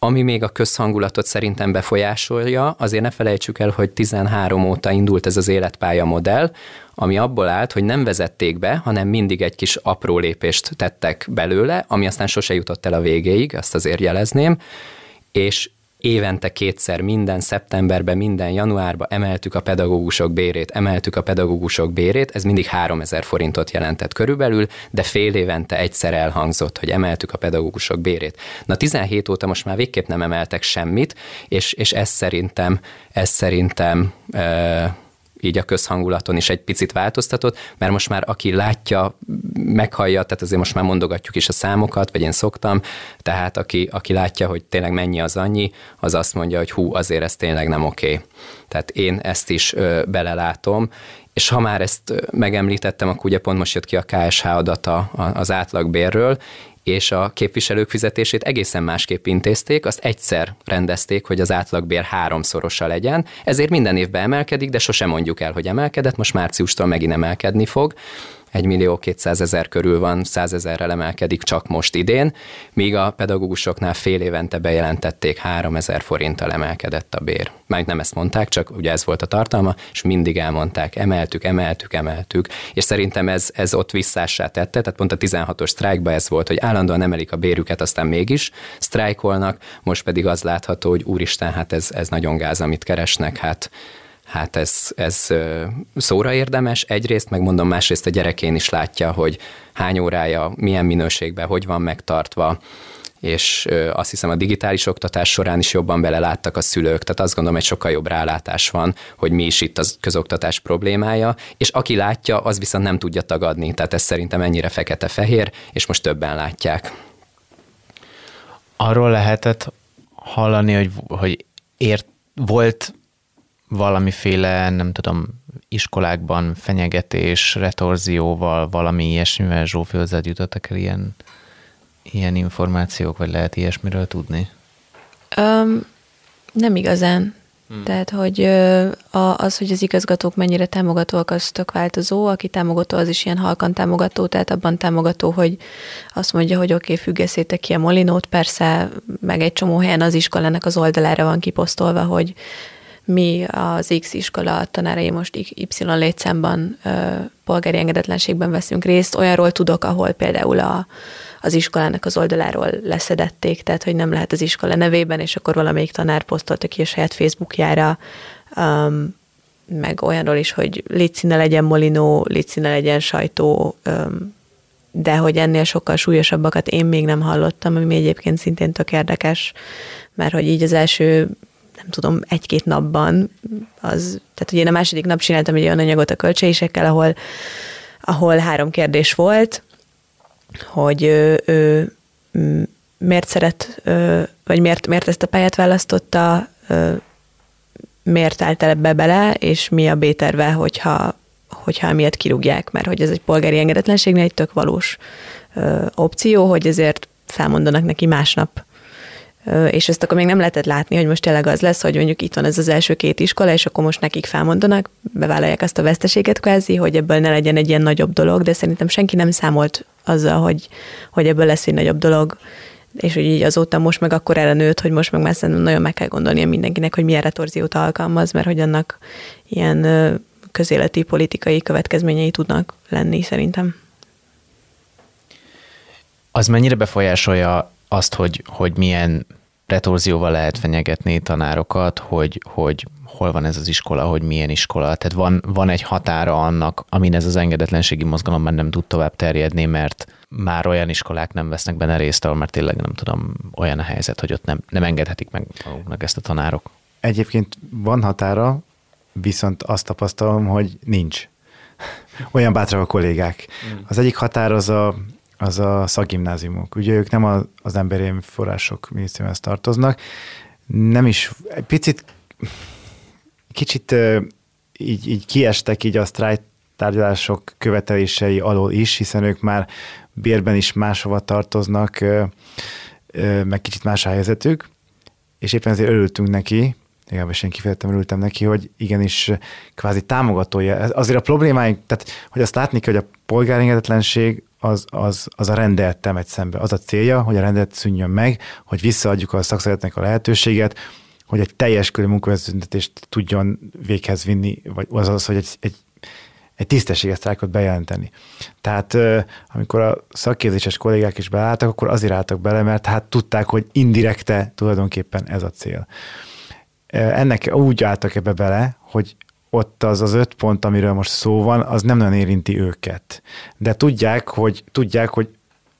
Ami még a közhangulatot szerintem befolyásolja, azért ne felejtsük el, hogy tizenhárom óta indult ez az életpálya modell, ami abból állt, hogy nem vezették be, hanem mindig egy kis apró lépést tettek belőle, ami aztán sose jutott el a végéig, azt azért jelezném, és évente kétszer, minden szeptemberben, minden januárban emeltük a pedagógusok bérét, emeltük a pedagógusok bérét, ez mindig háromezer forintot jelentett körülbelül, de fél évente egyszer elhangzott, hogy emeltük a pedagógusok bérét. Na tizenhét óta most már végképp nem emeltek semmit, és, és ez szerintem, ez szerintem... Ö- így a közhangulaton is egy picit változtatott, mert most már aki látja, meghallja, tehát azért most már mondogatjuk is a számokat, vagy én szoktam, tehát aki, aki látja, hogy tényleg mennyi az annyi, az azt mondja, hogy hú, azért ez tényleg nem oké. Tehát én ezt is ö, belelátom, és ha már ezt megemlítettem, akkor ugye pont most jött ki a ká es há adata az átlagbérről, és a képviselők fizetését egészen másképp intézték, azt egyszer rendezték, hogy az átlagbér háromszorosa legyen, ezért minden évben emelkedik, de sosem mondjuk el, hogy emelkedett, most márciustól megint emelkedni fog, egy millió kétszázezer körül van, százezerrel emelkedik csak most idén, míg a pedagógusoknál fél évente bejelentették, háromezer forinttal emelkedett a bér. Már nem ezt mondták, csak ugye ez volt a tartalma, és mindig elmondták, emeltük, emeltük, emeltük, és szerintem ez, ez ott visszássá tette, tehát pont a tizenhatos sztrájkban ez volt, hogy állandóan emelik a bérüket, aztán mégis sztrájkolnak, most pedig az látható, hogy úristen, hát ez, ez nagyon gáz, amit keresnek, hát Hát ez, ez szóra érdemes, egyrészt, megmondom, másrészt a gyerekén is látja, hogy hány órája, milyen minőségben, hogy van megtartva, és azt hiszem a digitális oktatás során is jobban beleláttak a szülők, tehát azt gondolom, egy sokkal jobb rálátás van, hogy mi is itt a közoktatás problémája, és aki látja, az viszont nem tudja tagadni, tehát ez szerintem ennyire fekete-fehér, és most többen látják. Arról lehetett hallani, hogy, hogy ért, volt valamiféle, nem tudom, iskolákban fenyegetés, retorzióval, valami ilyesmivel? Zsófi, hozzád jutottak el ilyen, ilyen információk, vagy lehet ilyesmiről tudni? Um, nem igazán. Hmm. Tehát, hogy az, hogy az igazgatók mennyire támogatóak, az tök változó. Aki támogató, az is ilyen halkan támogató, tehát abban támogató, hogy azt mondja, hogy oké, okay, függesszétek ki a molinót, persze, meg egy csomó helyen az iskolának az oldalára van kiposztolva, hogy mi az X iskola tanárai most Y létszámban polgári engedetlenségben veszünk részt. Olyanról tudok, ahol például a, az iskolának az oldaláról leszedették, tehát hogy nem lehet az iskola nevében, és akkor valamelyik tanár posztolta ki a saját Facebookjára, um, meg olyanról is, hogy légy színe legyen molinó, légy színe legyen sajtó, um, de hogy ennél sokkal súlyosabbakat én még nem hallottam, ami egyébként szintén tök érdekes, mert hogy így az első nem tudom, egy-két napban, az, tehát ugye én a második nap csináltam egy olyan anyagot a költségésekkel, ahol, ahol három kérdés volt, hogy ő, ő miért szeret, vagy miért, miért ezt a pályát választotta, miért állt el ebbe bele, és mi a B-terve, hogyha, hogyha miatt kirúgják, mert hogy ez egy polgári engedetlenségnél egy tök valós opció, hogy ezért felmondanak neki másnap. És ezt akkor még nem lehetett látni, hogy most tényleg az lesz, hogy mondjuk itt van ez az első két iskola, és akkor most nekik felmondanak, bevállalják azt a veszteséget kvázi, hogy ebből ne legyen egy ilyen nagyobb dolog, de szerintem senki nem számolt azzal, hogy, hogy ebből lesz egy nagyobb dolog, és hogy így azóta most meg akkor ellenőtt, hogy most meg már szerintem nagyon meg kell gondolnia mindenkinek, hogy milyen retorziót alkalmaz, mert hogy annak ilyen közéleti, politikai következményei tudnak lenni szerintem. Az mennyire befolyásolja azt, hogy, hogy milyen retorzióval lehet fenyegetni tanárokat, hogy, hogy hol van ez az iskola, hogy milyen iskola. Tehát van, van egy határa annak, amin ez az engedetlenségi mozgalom már nem tud tovább terjedni, mert már olyan iskolák nem vesznek benne részt, ahol már tényleg nem tudom, olyan a helyzet, hogy ott nem, nem engedhetik meg maguknak ezt a tanárok. Egyébként van határa, viszont azt tapasztalom, hogy nincs. Olyan bátrak a kollégák. Az egyik határ az a az a szakgimnáziumok. Ugye ők nem az, az emberi források minisztériumához tartoznak. Nem is, egy picit, kicsit így, így kiestek így a sztrájk tárgyalások követelései alól is, hiszen ők már bérben is máshova tartoznak, meg kicsit más a helyzetük, és éppen ezért örültünk neki, legalábbis én kifejezetten örültem neki, hogy igenis kvázi támogatója. Azért a problémáink, tehát hogy azt látni kell, hogy a polgári engedetlenség Az, az, az a rendeltem egy szembe. Az a célja, hogy a rendelet szűnjön meg, hogy visszaadjuk a szakszervezetnek a lehetőséget, hogy egy teljes körű munkavállalói szüntetést tudjon véghez vinni, vagy azaz, hogy egy, egy, egy tisztességes sztrájkot bejelenteni. Tehát amikor a szakképzéses kollégák is beálltak, akkor azért álltak bele, mert hát tudták, hogy indirekte tulajdonképpen ez a cél. Ennek úgy álltak ebbe bele, hogy ott az az öt pont, amiről most szó van, az nem nagyon érinti őket. De tudják, hogy, tudják, hogy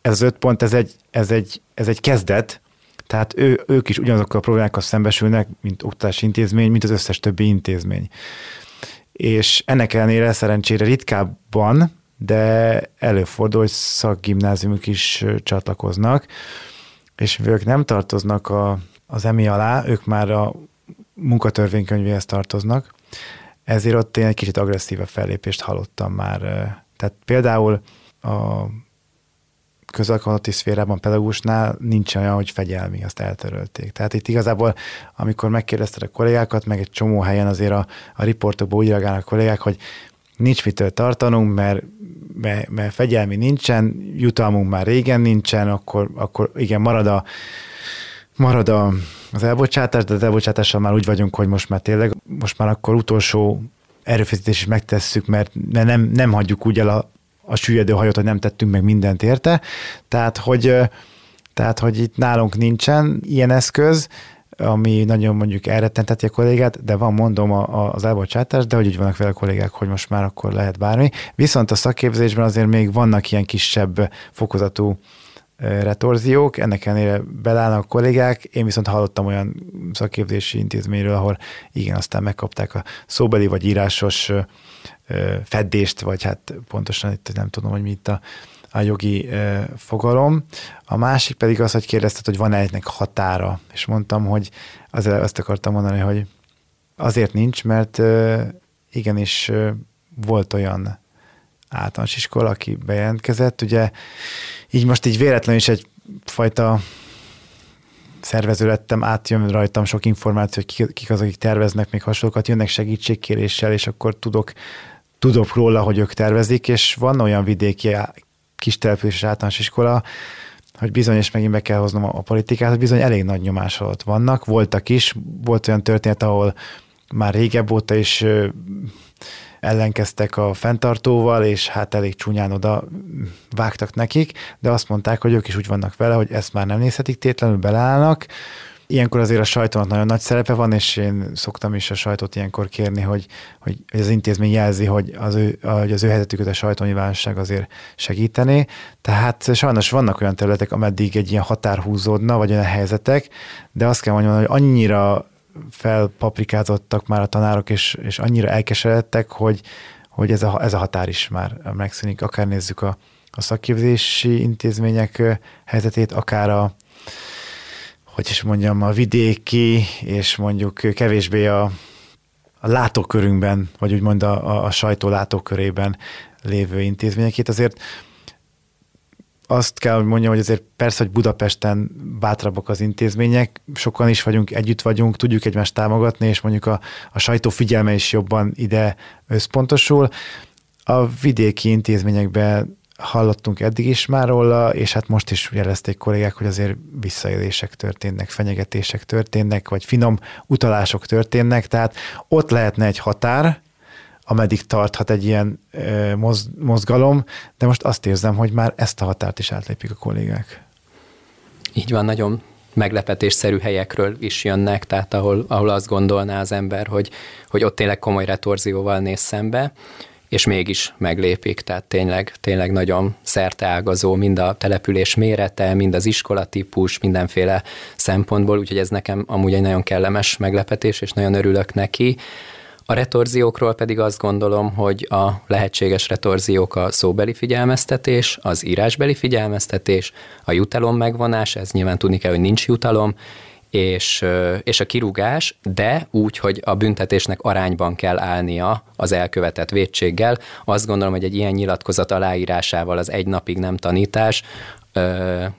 ez az öt pont, ez egy, ez egy, ez egy kezdet, tehát ő, ők is ugyanazokkal a problémákkal szembesülnek, mint oktatási intézmény, mint az összes többi intézmény. És ennek ellenére szerencsére ritkábban, de előfordul, hogy szakgimnáziumok is csatlakoznak, és ők nem tartoznak a, az e em i alá, ők már a munkatörvénykönyvéhez tartoznak, ezért ott én egy kicsit agresszíve fellépést hallottam már. Tehát például a közalkalmazotti szférában pedagógusnál nincs olyan, hogy fegyelmi, azt eltörölték. Tehát itt igazából, amikor megkérdezted a kollégákat, meg egy csomó helyen azért a, a riportokból úgy reagálnak a kollégák, hogy nincs mitől tartanunk, mert, mert, mert fegyelmi nincsen, jutalmunk már régen nincsen, akkor, akkor igen, marad a Marad a, az elbocsátás, de az elbocsátással már úgy vagyunk, hogy most már tényleg, most már akkor utolsó erőfeszítést is megtesszük, mert nem, nem hagyjuk úgy el a, a süllyedő hajót, hogy nem tettünk meg mindent érte. Tehát hogy, tehát, hogy itt nálunk nincsen ilyen eszköz, ami nagyon mondjuk elrettenteti a kollégát, de van, mondom, a, a, az elbocsátás, de hogy úgy vannak vele a kollégák, hogy most már akkor lehet bármi. Viszont a szakképzésben azért még vannak ilyen kisebb fokozatú retorziók, ennek ellenére belállnak a kollégák, én viszont hallottam olyan szakképzési intézményről, ahol igen, aztán megkapták a szóbeli vagy írásos feddést, vagy hát pontosan itt nem tudom, hogy mi itt a, a jogi fogalom. A másik pedig az, hogy kérdezted, hogy van-e egynek határa, és mondtam, hogy azért azt akartam mondani, hogy azért nincs, mert igenis volt olyan általános iskola, aki bejelentkezett, ugye így most így véletlenül is egyfajta szervező lettem, átjön rajtam sok információ, hogy kik azok, akik terveznek, még hasonlókat, jönnek segítségkéréssel, és akkor tudok, tudok róla, hogy ők tervezik, és van olyan vidéki kis település általános iskola, hogy bizony, és megint be kell hoznom a politikát, hogy bizony elég nagy nyomás alatt vannak, voltak is, volt olyan történet, ahol már régebb óta is ellenkeztek a fenntartóval, és hát elég csúnyán oda vágtak nekik, de azt mondták, hogy ők is úgy vannak vele, hogy ezt már nem nézhetik, tétlenül beleállnak. Ilyenkor azért a sajtónak nagyon nagy szerepe van, és én szoktam is a sajtót ilyenkor kérni, hogy, hogy az intézmény jelzi, hogy az ő, hogy az ő helyzetüket a sajtónyilvánosság azért segítené. Tehát sajnos vannak olyan területek, ameddig egy ilyen határ húzódna, vagy olyan helyzetek, de azt kell mondani, hogy annyira felpaprikázottak már a tanárok, és, és annyira elkeseredtek, hogy, hogy ez, a, ez a határ is már megszűnik. Akár nézzük a, a szakképzési intézmények helyzetét, akár a, hogy is mondjam, a vidéki, és mondjuk kevésbé a, a látókörünkben, vagy úgymond a, a sajtó látókörében lévő intézményekét. Azért azt kell, hogy mondjam, hogy azért persze, hogy Budapesten bátrabbak az intézmények, sokan is vagyunk, együtt vagyunk, tudjuk egymást támogatni, és mondjuk a, a sajtó figyelme is jobban ide összpontosul. A vidéki intézményekben hallottunk eddig is már róla, és hát most is jelezték kollégák, hogy azért visszaélések történnek, fenyegetések történnek, vagy finom utalások történnek, tehát ott lehetne egy határ, ameddig tarthat egy ilyen ö, mozgalom, de most azt érzem, hogy már ezt a határt is átlépik a kollégák. Így van, nagyon meglepetésszerű helyekről is jönnek, tehát ahol, ahol azt gondolná az ember, hogy, hogy ott tényleg komoly retorzióval néz szembe, és mégis meglépik, tehát tényleg, tényleg nagyon szerteágazó, mind a település mérete, mind az iskolatípus, mindenféle szempontból, úgyhogy ez nekem amúgy egy nagyon kellemes meglepetés, és nagyon örülök neki. A retorziókról pedig azt gondolom, hogy a lehetséges retorziók a szóbeli figyelmeztetés, az írásbeli figyelmeztetés, a jutalom megvonás, ez nyilván tudni kell, hogy nincs jutalom, és, és a kirúgás, de úgy, hogy a büntetésnek arányban kell állnia az elkövetett vétséggel. Azt gondolom, hogy egy ilyen nyilatkozat aláírásával az egy napig nem tanítás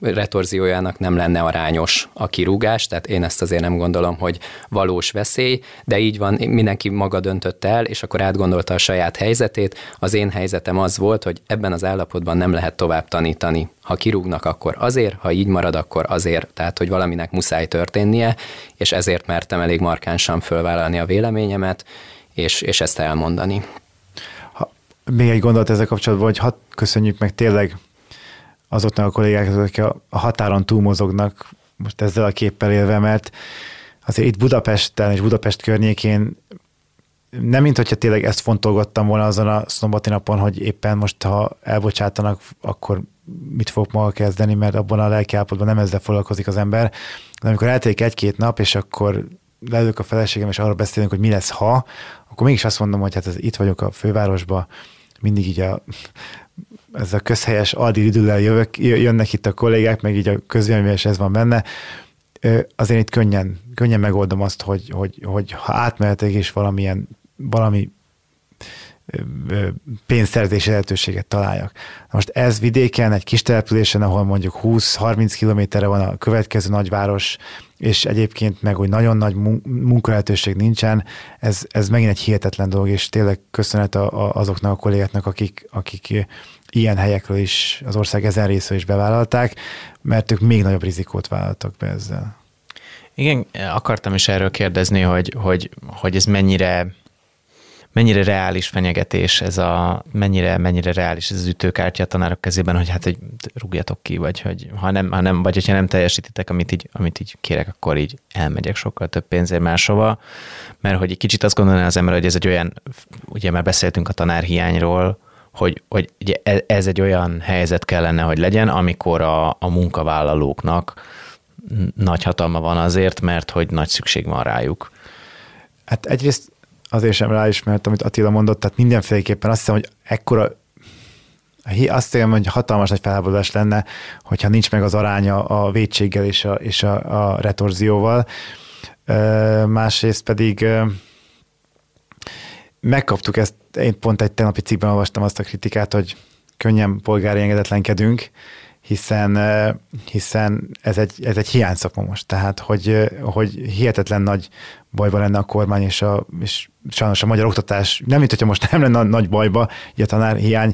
retorziójának nem lenne arányos a kirúgás, tehát én ezt azért nem gondolom, hogy valós veszély, de így van, mindenki maga döntött el, és akkor átgondolta a saját helyzetét. Az én helyzetem az volt, hogy ebben az állapotban nem lehet tovább tanítani. Ha kirúgnak, akkor azért, ha így marad, akkor azért, tehát hogy valaminek muszáj történnie, és ezért mertem elég markánsan fölvállalni a véleményemet, és, és ezt elmondani. Ha, még egy gondolat ezzel kapcsolatban, hogy hadd köszönjük meg tényleg azoknak a kollégák, akik a határon túlmozognak most ezzel a képpel élve, mert azért itt Budapesten és Budapest környékén nem mint hogyha tényleg ezt fontolgattam volna azon a szombati napon, hogy éppen most, ha elbocsátanak, akkor mit fogok maga kezdeni, mert abban a lelkiállapotban nem ezzel foglalkozik az ember. De amikor eltelik egy-két nap, és akkor leülök a feleségem, és arra beszélünk, hogy mi lesz, ha, akkor mégis azt mondom, hogy hát ez, itt vagyok a fővárosban, mindig így a ez a közhelyes Aldi Lidl-lel jövök, jönnek itt a kollégák, meg így a közvélemény, és ez van benne. Azért itt könnyen, könnyen megoldom azt, hogy, hogy, hogy ha átmehetek és valamilyen, valami pénzszerzési lehetőséget találjak. Most ez vidéken, egy kis településen, ahol mondjuk húsz-harminc kilométerre van a következő nagyváros, és egyébként meg úgy nagyon nagy munkalehetőség nincsen, ez, ez megint egy hihetetlen dolog, és tényleg köszönet a, a, azoknak a kollégáknak, akik, akik ilyen helyekről is, az ország ezen részről is bevállalták, mert ők még nagyobb rizikót vállaltak be ezzel. Igen, akartam is erről kérdezni, hogy, hogy, hogy ez mennyire... Mennyire reális fenyegetés ez a, mennyire, mennyire reális ez az ütőkártya a tanárok kezében, hogy hát, hogy rúgjatok ki, vagy hogy ha nem, ha nem, vagy hogyha nem teljesítitek, amit így, amit így kérek, akkor így elmegyek sokkal több pénzért máshova, mert hogy egy kicsit azt gondolná az ember, hogy ez egy olyan, ugye már beszéltünk a tanárhiányról, hogy, hogy ez egy olyan helyzet kellene, hogy legyen, amikor a, a munkavállalóknak nagy hatalma van azért, mert hogy nagy szükség van rájuk. Hát egyrészt azért sem ráismert, amit Attila mondott, tehát mindenféleképpen azt hiszem, hogy ekkora, azt hiszem, hogy hatalmas nagy felháborodás lenne, hogyha nincs meg az aránya a vétséggel és a, és a, a retorzióval. Másrészt pedig megkaptuk ezt, én pont egy tegnapi cikkben olvastam azt a kritikát, hogy könnyen polgári engedetlenkedünk, hiszen, hiszen ez egy, ez egy hiányszakma most. Tehát, hogy, hogy hihetetlen nagy bajban lenne a kormány, és, a, és sajnos a magyar oktatás, nem mint hogyha most nem lenne nagy bajba, így a tanárhiány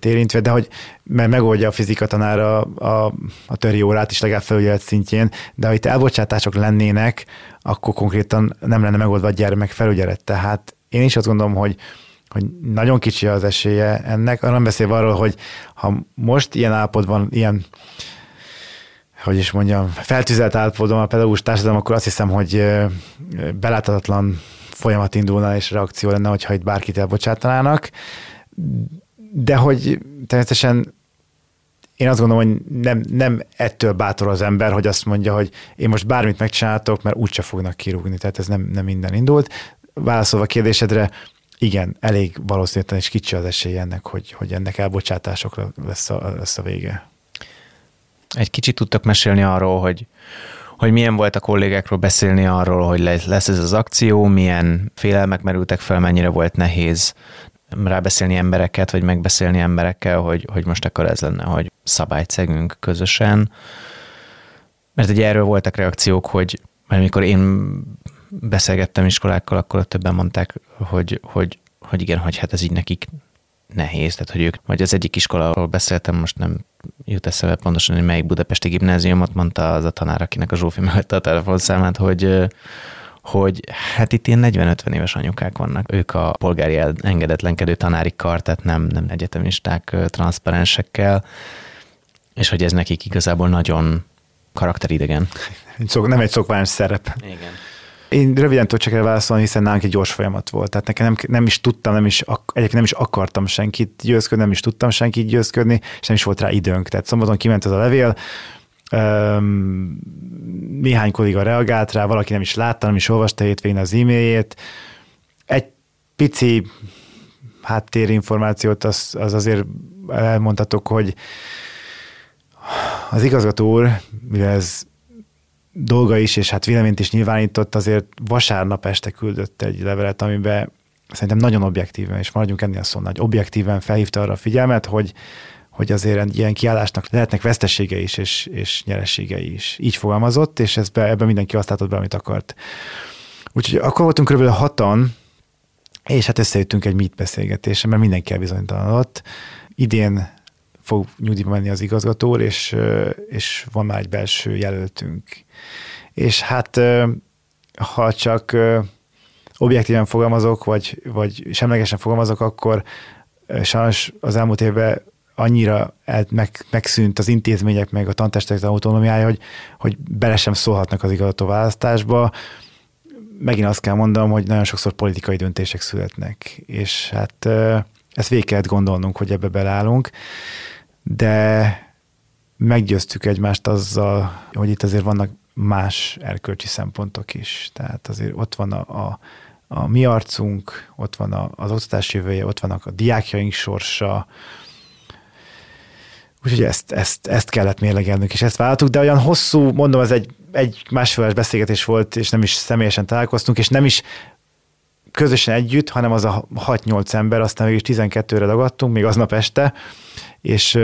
érintve, de hogy mert megoldja a fizika tanára a, a töri órát is legalább felügyelet szintjén, de ha itt elbocsátások lennének, akkor konkrétan nem lenne megoldva a gyermek felügyelet. Tehát én is azt gondolom, hogy, hogy nagyon kicsi az esélye ennek. Arra nem beszélve arról, hogy ha most ilyen állapotban, ilyen, hogy is mondjam, feltüzelt állapotban a pedagógus társadalom, akkor azt hiszem, hogy beláthatatlan folyamat indulna és reakció lenne, hogyha itt bárkit elbocsátanának. De hogy természetesen én azt gondolom, hogy nem, nem ettől bátor az ember, hogy azt mondja, hogy én most bármit megcsináltok, mert úgyse fognak kirúgni. Tehát ez nem, nem minden indult. Válaszolva a kérdésedre, igen, elég valószínűleg és kicsi az esély ennek, hogy, hogy ennek elbocsátásokra lesz a, lesz a vége. Egy kicsit tudtak mesélni arról, hogy, hogy milyen volt a kollégákról beszélni arról, hogy lesz ez az akció, milyen félelmek merültek fel, mennyire volt nehéz rábeszélni embereket, vagy megbeszélni emberekkel, hogy, hogy most akkor ez lenne, hogy szabályt szegünk közösen. Mert ugye erről voltak reakciók, hogy amikor én beszélgettem iskolákkal, akkor többen mondták, hogy, hogy, hogy igen, hogy hát ez így nekik nehéz. Tehát, hogy ők, vagy az egyik iskoláról beszéltem, most nem jut eszembe pontosan, hogy melyik budapesti gimnáziumot, mondta az a tanár, akinek a Zsófi megadta a telefonszámát, hogy hogy hát itt ilyen negyven-ötven éves anyukák vannak. Ők a polgári engedetlenkedő tanári kar, tehát nem, nem egyetemisták transzparensekkel, és hogy ez nekik igazából nagyon karakteridegen. Nem egy szokványos szerep. Igen. Én röviden tudok csak erre válaszolni, hiszen nálunk egy gyors folyamat volt. Tehát nekem nem, nem is tudtam, nem is, egyébként nem is akartam senkit győzködni, nem is tudtam senkit győzködni, és nem is volt rá időnk. Tehát szombaton kiment az a levél, Um, néhány kolléga reagált rá, valaki nem is látta, nem is olvasta hétvégén az e-mailjét. Egy pici háttérinformációt az, az azért elmondhatok, hogy az igazgató úr, mivel ez dolga is, és hát véleményt is nyilvánított, azért vasárnap este küldött egy levelet, amiben szerintem nagyon objektíven, és maradjunk ennél a szónál, hogy objektíven felhívta arra a figyelmet, hogy hogy azért ilyen kiállásnak lehetnek vesztesége is, és, és nyereségei is. Így fogalmazott, és ez be, ebben mindenki azt látott be, amit akart. Úgyhogy akkor voltunk körülbelül hatan, és hát összejöttünk egy meet beszélgetésre, mert mindenki elbizonytalanodott. Idén fog nyugdíjba menni az igazgató, és, és van már egy belső jelöltünk. És hát ha csak objektíven fogalmazok, vagy, vagy semlegesen fogalmazok, akkor sajnos az elmúlt évben annyira meg, megszűnt az intézmények meg a tantestek autonómiája, hogy, hogy bele sem szólhatnak az igazgató választásba. Megint azt kell mondanom, hogy nagyon sokszor politikai döntések születnek, és hát ezt végig kellett gondolnunk, hogy ebbe belállunk, de meggyőztük egymást azzal, hogy itt azért vannak más erkölcsi szempontok is. Tehát azért ott van a, a, a mi arcunk, ott van a, az oktatás jövője, ott vannak a diákjaink sorsa, úgyhogy ezt, ezt, ezt kellett mérlegelnünk, és ezt vállaltuk, de olyan hosszú, mondom, ez egy, egy másfél órás beszélgetés volt, és nem is személyesen találkoztunk, és nem is közösen együtt, hanem az a hat-nyolc ember, aztán mégis tizenkettőre dagadtunk, még aznap este, és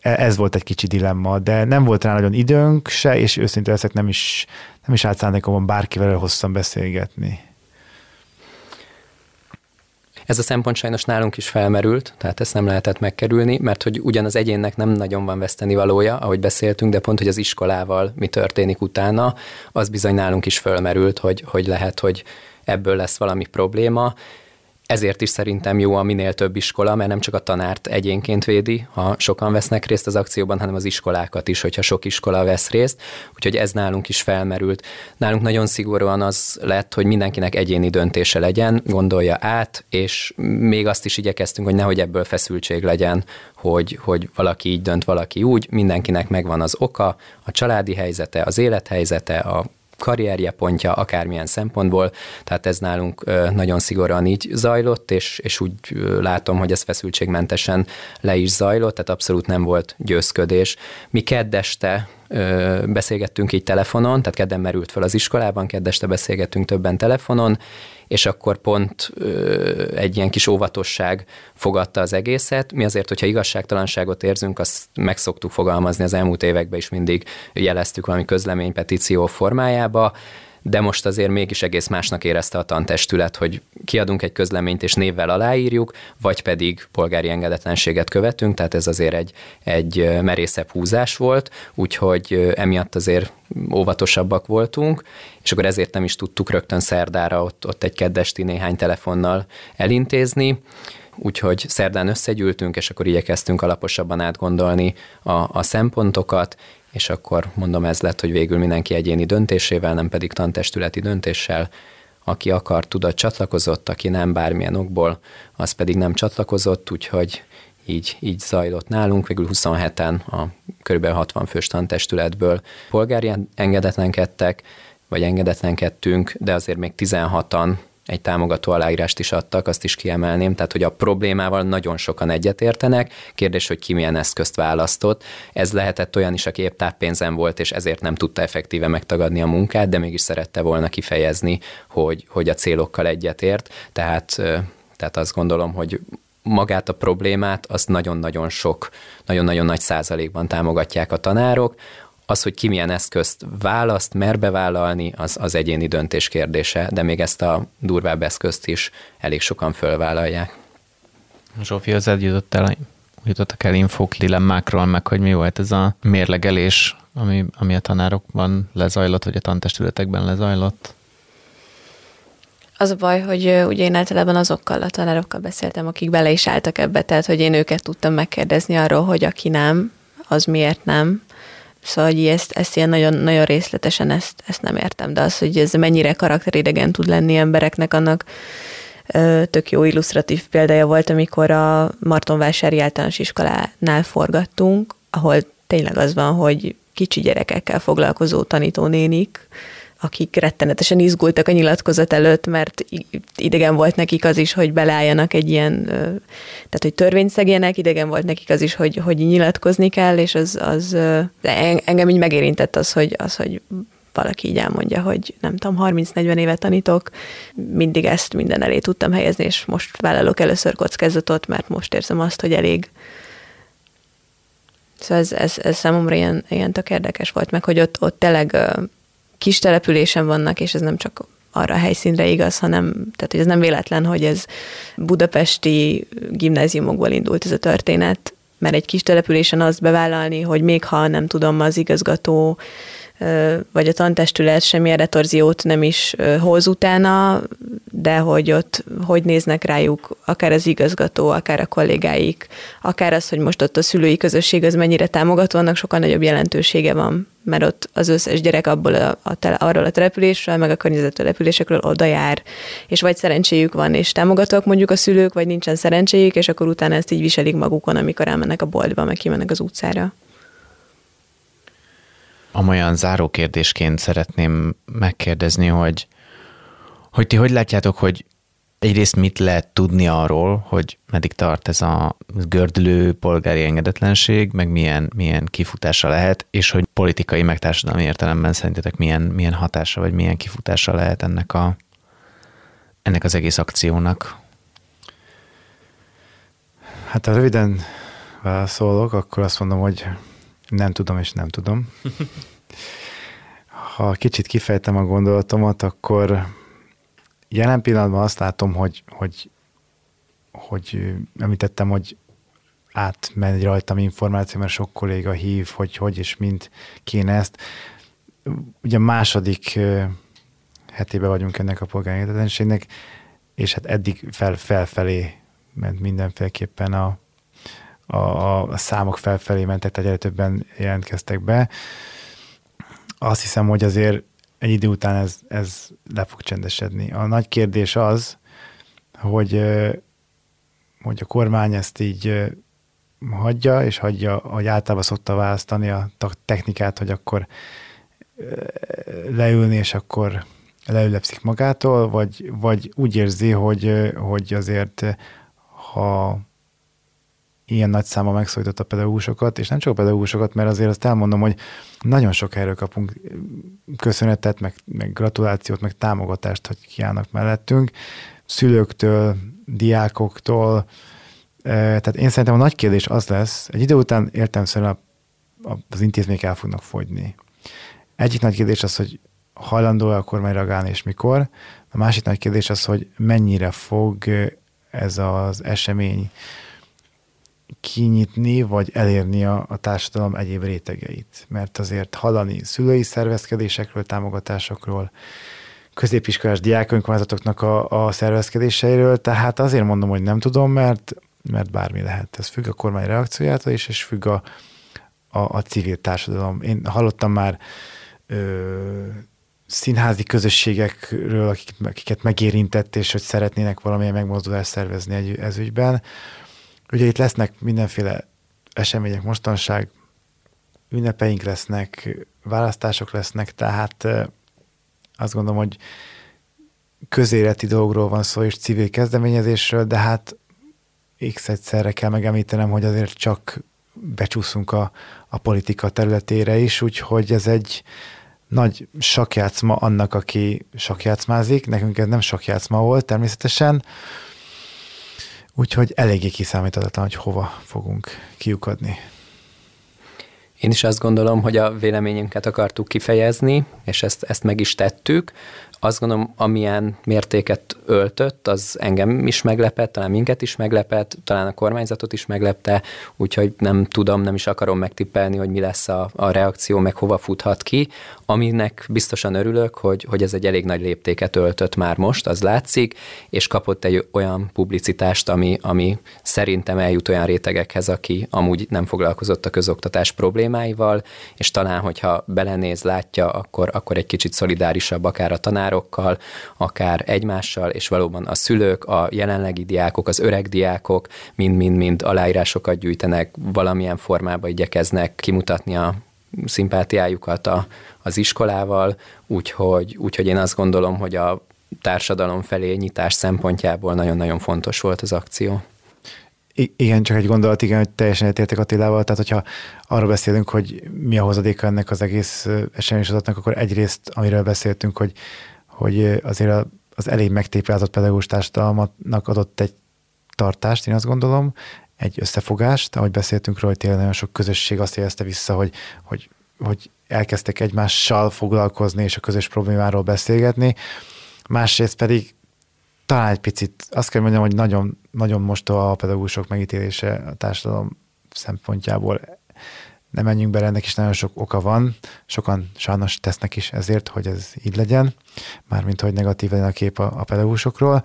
ez volt egy kicsi dilemma, de nem volt rá nagyon időnk se, és őszintén leszek, nem is, nem is állt szándékomban bárkivel hosszan beszélgetni. Ez a szempont sajnos nálunk is felmerült, tehát ezt nem lehetett megkerülni, mert hogy ugyan az egyénnek nem nagyon van vesztenivalója, ahogy beszéltünk, de pont, hogy az iskolával mi történik utána, az bizony nálunk is felmerült, hogy, hogy lehet, hogy ebből lesz valami probléma, Ezért is szerintem jó a minél több iskola, mert nem csak a tanárt egyénként védi, ha sokan vesznek részt az akcióban, hanem az iskolákat is, hogyha sok iskola vesz részt. Úgyhogy ez nálunk is felmerült. Nálunk nagyon szigorúan az lett, hogy mindenkinek egyéni döntése legyen, gondolja át, és még azt is igyekeztünk, hogy nehogy ebből feszültség legyen, hogy, hogy valaki így dönt, valaki úgy. Mindenkinek megvan az oka, a családi helyzete, az élethelyzete, a karrierje pontja, akármilyen szempontból, tehát ez nálunk nagyon szigorúan így zajlott, és, és úgy látom, hogy ez feszültségmentesen le is zajlott, tehát abszolút nem volt győzködés. Mi kedd este beszélgettünk így telefonon, tehát kedden merült fel az iskolában, kedd este beszélgettünk többen telefonon, és akkor pont egy ilyen kis óvatosság fogadta az egészet. Mi azért, hogyha igazságtalanságot érzünk, azt meg szoktuk fogalmazni, az elmúlt években is mindig jeleztük valami közlemény, petíció formájába, de most azért mégis egész másnak érezte a tantestület, hogy kiadunk egy közleményt és névvel aláírjuk, vagy pedig polgári engedetlenséget követünk, tehát ez azért egy, egy merészebb húzás volt, úgyhogy emiatt azért óvatosabbak voltunk, és akkor ezért nem is tudtuk rögtön szerdára ott, ott egy keddesti néhány telefonnal elintézni, úgyhogy szerdán összegyűltünk, és akkor igyekeztünk alaposabban átgondolni a, a szempontokat, és akkor mondom, ez lett, hogy végül mindenki egyéni döntésével, nem pedig tantestületi döntéssel, aki akar, tudott, csatlakozott, aki nem bármilyen okból, az pedig nem csatlakozott, úgyhogy így, így zajlott nálunk. Végül huszonheten a kb. hatvan fős tantestületből polgári engedetlenkedtek, vagy engedetlenkedtünk, de azért még tizenhatan egy támogató aláírást is adtak, azt is kiemelném, tehát hogy a problémával nagyon sokan egyetértenek, kérdés, hogy ki milyen eszközt választott. Ez lehetett olyan is, aki épp táppénzen volt, és ezért nem tudta effektíve megtagadni a munkát, de mégis szerette volna kifejezni, hogy, hogy a célokkal egyetért. Tehát, tehát azt gondolom, hogy magát a problémát azt nagyon-nagyon sok, nagyon-nagyon nagy százalékban támogatják a tanárok. Az, hogy ki milyen eszközt választ, mer bevállalni, az, az egyéni döntés kérdése, de még ezt a durvább eszközt is elég sokan fölvállalják. Zsófia, az jutott el, jutottak el infók dilemmákról, meg hogy mi volt ez a mérlegelés, ami, ami a tanárokban lezajlott, vagy a tantestületekben lezajlott? Az a baj, hogy ugye én általában azokkal a tanárokkal beszéltem, akik bele is álltak ebbe, tehát hogy én őket tudtam megkérdezni arról, hogy aki nem, az miért nem. Szóval, hogy ezt, ezt ilyen nagyon, nagyon részletesen ezt, ezt nem értem, de az, hogy ez mennyire karakteridegen tud lenni embereknek, annak ö, tök jó illusztratív példája volt, amikor a Martonvásári általános iskolánál forgattunk, ahol tényleg az van, hogy kicsi gyerekekkel foglalkozó tanítónénik, akik rettenetesen izgultak a nyilatkozat előtt, mert idegen volt nekik az is, hogy beleálljanak egy ilyen, tehát hogy törvényt szegjenek, idegen volt nekik az is, hogy, hogy nyilatkozni kell, és az, az engem így megérintett az, hogy, az, hogy valaki így elmondja, hogy nem tudom, harminc-negyven éve tanítok, mindig ezt minden elé tudtam helyezni, és most vállalok először kockázatot, mert most érzem azt, hogy elég. Szóval ez, ez, ez számomra ilyen, ilyen tök érdekes volt, meg hogy ott, ott tényleg kis településen vannak, és ez nem csak arra a helyszínre igaz, hanem, tehát hogy ez nem véletlen, hogy ez budapesti gimnáziumokból indult ez a történet, mert egy kis településen azt bevállalni, hogy még ha nem tudom, az igazgató vagy a tantestület semmilyen retorziót nem is hoz utána, de hogy ott hogy néznek rájuk akár az igazgató, akár a kollégáik, akár az, hogy most ott a szülői közösség az mennyire támogató, annak sokkal nagyobb jelentősége van, mert ott az összes gyerek abból a, a tele, arról a településről, meg a környező településekről oda jár, és vagy szerencséjük van, és támogatók mondjuk a szülők, vagy nincsen szerencséjük, és akkor utána ezt így viselik magukon, amikor elmennek a boltba, meg kimennek az utcára. Amolyan záró kérdésként szeretném megkérdezni, hogy, hogy ti hogy látjátok, hogy egyrészt mit lehet tudni arról, hogy meddig tart ez a gördülő polgári engedetlenség, meg milyen, milyen kifutása lehet, és hogy politikai, meg társadalmi értelemben szerintetek milyen, milyen hatása, vagy milyen kifutása lehet ennek, a, ennek az egész akciónak? Hát ha röviden válaszolok, akkor azt mondom, hogy nem tudom, és nem tudom. Ha kicsit kifejtem a gondolatomat, akkor jelen pillanatban azt látom, hogy, hogy, hogy említettem, hogy átmegy rajtam információ, mert sok kolléga hív, hogy hogy és mint kéne ezt. Ugye második hetében vagyunk ennek a polgári engedetlenségnek, és hát eddig fel, felfelé ment mindenféleképpen a, a, a számok felfelé mentek, tehát egyre többen jelentkeztek be. Azt hiszem, hogy azért egy idő után ez, ez le fog csendesedni. A nagy kérdés az, hogy, hogy a kormány ezt így hagyja, és hagyja, hogy általában szokta választani a technikát, hogy akkor leülni, és akkor leülepszik magától, vagy, vagy úgy érzi, hogy, hogy azért, ha ilyen nagy száma megszólított a pedagógusokat, és nem csak a pedagógusokat, mert azért azt elmondom, hogy nagyon sok helyről kapunk köszönetet, meg, meg gratulációt, meg támogatást, hogy kiállnak mellettünk, szülőktől, diákoktól. Tehát én szerintem a nagy kérdés az lesz, egy idő után értelemszerűen az intézmények el fognak fogyni. Egyik nagy kérdés az, hogy hajlandó-e a kormány reagálni, és mikor. A másik nagy kérdés az, hogy mennyire fog ez az esemény kinyitni, vagy elérni a, a társadalom egyéb rétegeit. Mert azért hallani szülői szervezkedésekről, támogatásokról, középiskolás diák önkormányzatoknak a, a szervezkedéseiről, tehát azért mondom, hogy nem tudom, mert, mert bármi lehet. Ez függ a kormány reakciójától is, és függ a, a, a civil társadalom. Én hallottam már ö, színházi közösségekről, akik, akiket megérintett, és hogy szeretnének valamilyen megmozdulást szervezni egy, ez ügyben. Ugye itt lesznek mindenféle események, mostanság, ünnepeink lesznek, választások lesznek, tehát azt gondolom, hogy közéleti dologról van szó, és civil kezdeményezésről, de hát x egyszerre kell megemlítenem, hogy azért csak becsúszunk a, a politika területére is, úgyhogy ez egy nagy sakjátszma annak, aki sakjátszmázik. Nekünk ez nem sakjátszma volt természetesen, úgyhogy eléggé kiszámíthatatlan, hogy hova fogunk kiukadni. Én is azt gondolom, hogy a véleményünket akartuk kifejezni, és ezt, ezt meg is tettük. Azt gondolom, amilyen mértéket öltött, az engem is meglepett, talán minket is meglepett, talán a kormányzatot is meglepte, úgyhogy nem tudom, nem is akarom megtippelni, hogy mi lesz a, a reakció, meg hova futhat ki. Aminek biztosan örülök, hogy, hogy ez egy elég nagy léptéket öltött már most, az látszik, és kapott egy olyan publicitást, ami, ami szerintem eljut olyan rétegekhez, aki amúgy nem foglalkozott a közoktatás problémáival, és talán, hogyha belenéz, látja, akkor, akkor egy kicsit szolidárisabb akár a tanár, akár egymással, és valóban a szülők, a jelenlegi diákok, az öreg diákok mind-mind-mind aláírásokat gyűjtenek, valamilyen formában igyekeznek kimutatni a szimpátiájukat a, az iskolával, úgyhogy, úgyhogy én azt gondolom, hogy a társadalom felé nyitás szempontjából nagyon-nagyon fontos volt az akció. I- igen, csak egy gondolat, igen, hogy teljesen értek Attilával, tehát hogyha arról beszélünk, hogy mi a hozadéka ennek az egész eseménysorozatnak, akkor egyrészt, amiről beszéltünk, hogy hogy azért az elég megtéplázott pedagógus társadalomnak adott egy tartást, én azt gondolom, egy összefogást, ahogy beszéltünk róla, hogy tényleg nagyon sok közösség azt jelezte vissza, hogy, hogy, hogy elkezdtek egymással foglalkozni, és a közös problémáról beszélgetni. Másrészt pedig talán egy picit, azt kell mondjam, hogy nagyon, nagyon mostoha a pedagógusok megítélése a társadalom szempontjából. Nem menjünk bele, ennek is nagyon sok oka van. Sokan sajnos tesznek is ezért, hogy ez így legyen. Mármint, hogy negatív legyen a kép a, a pedagógusokról.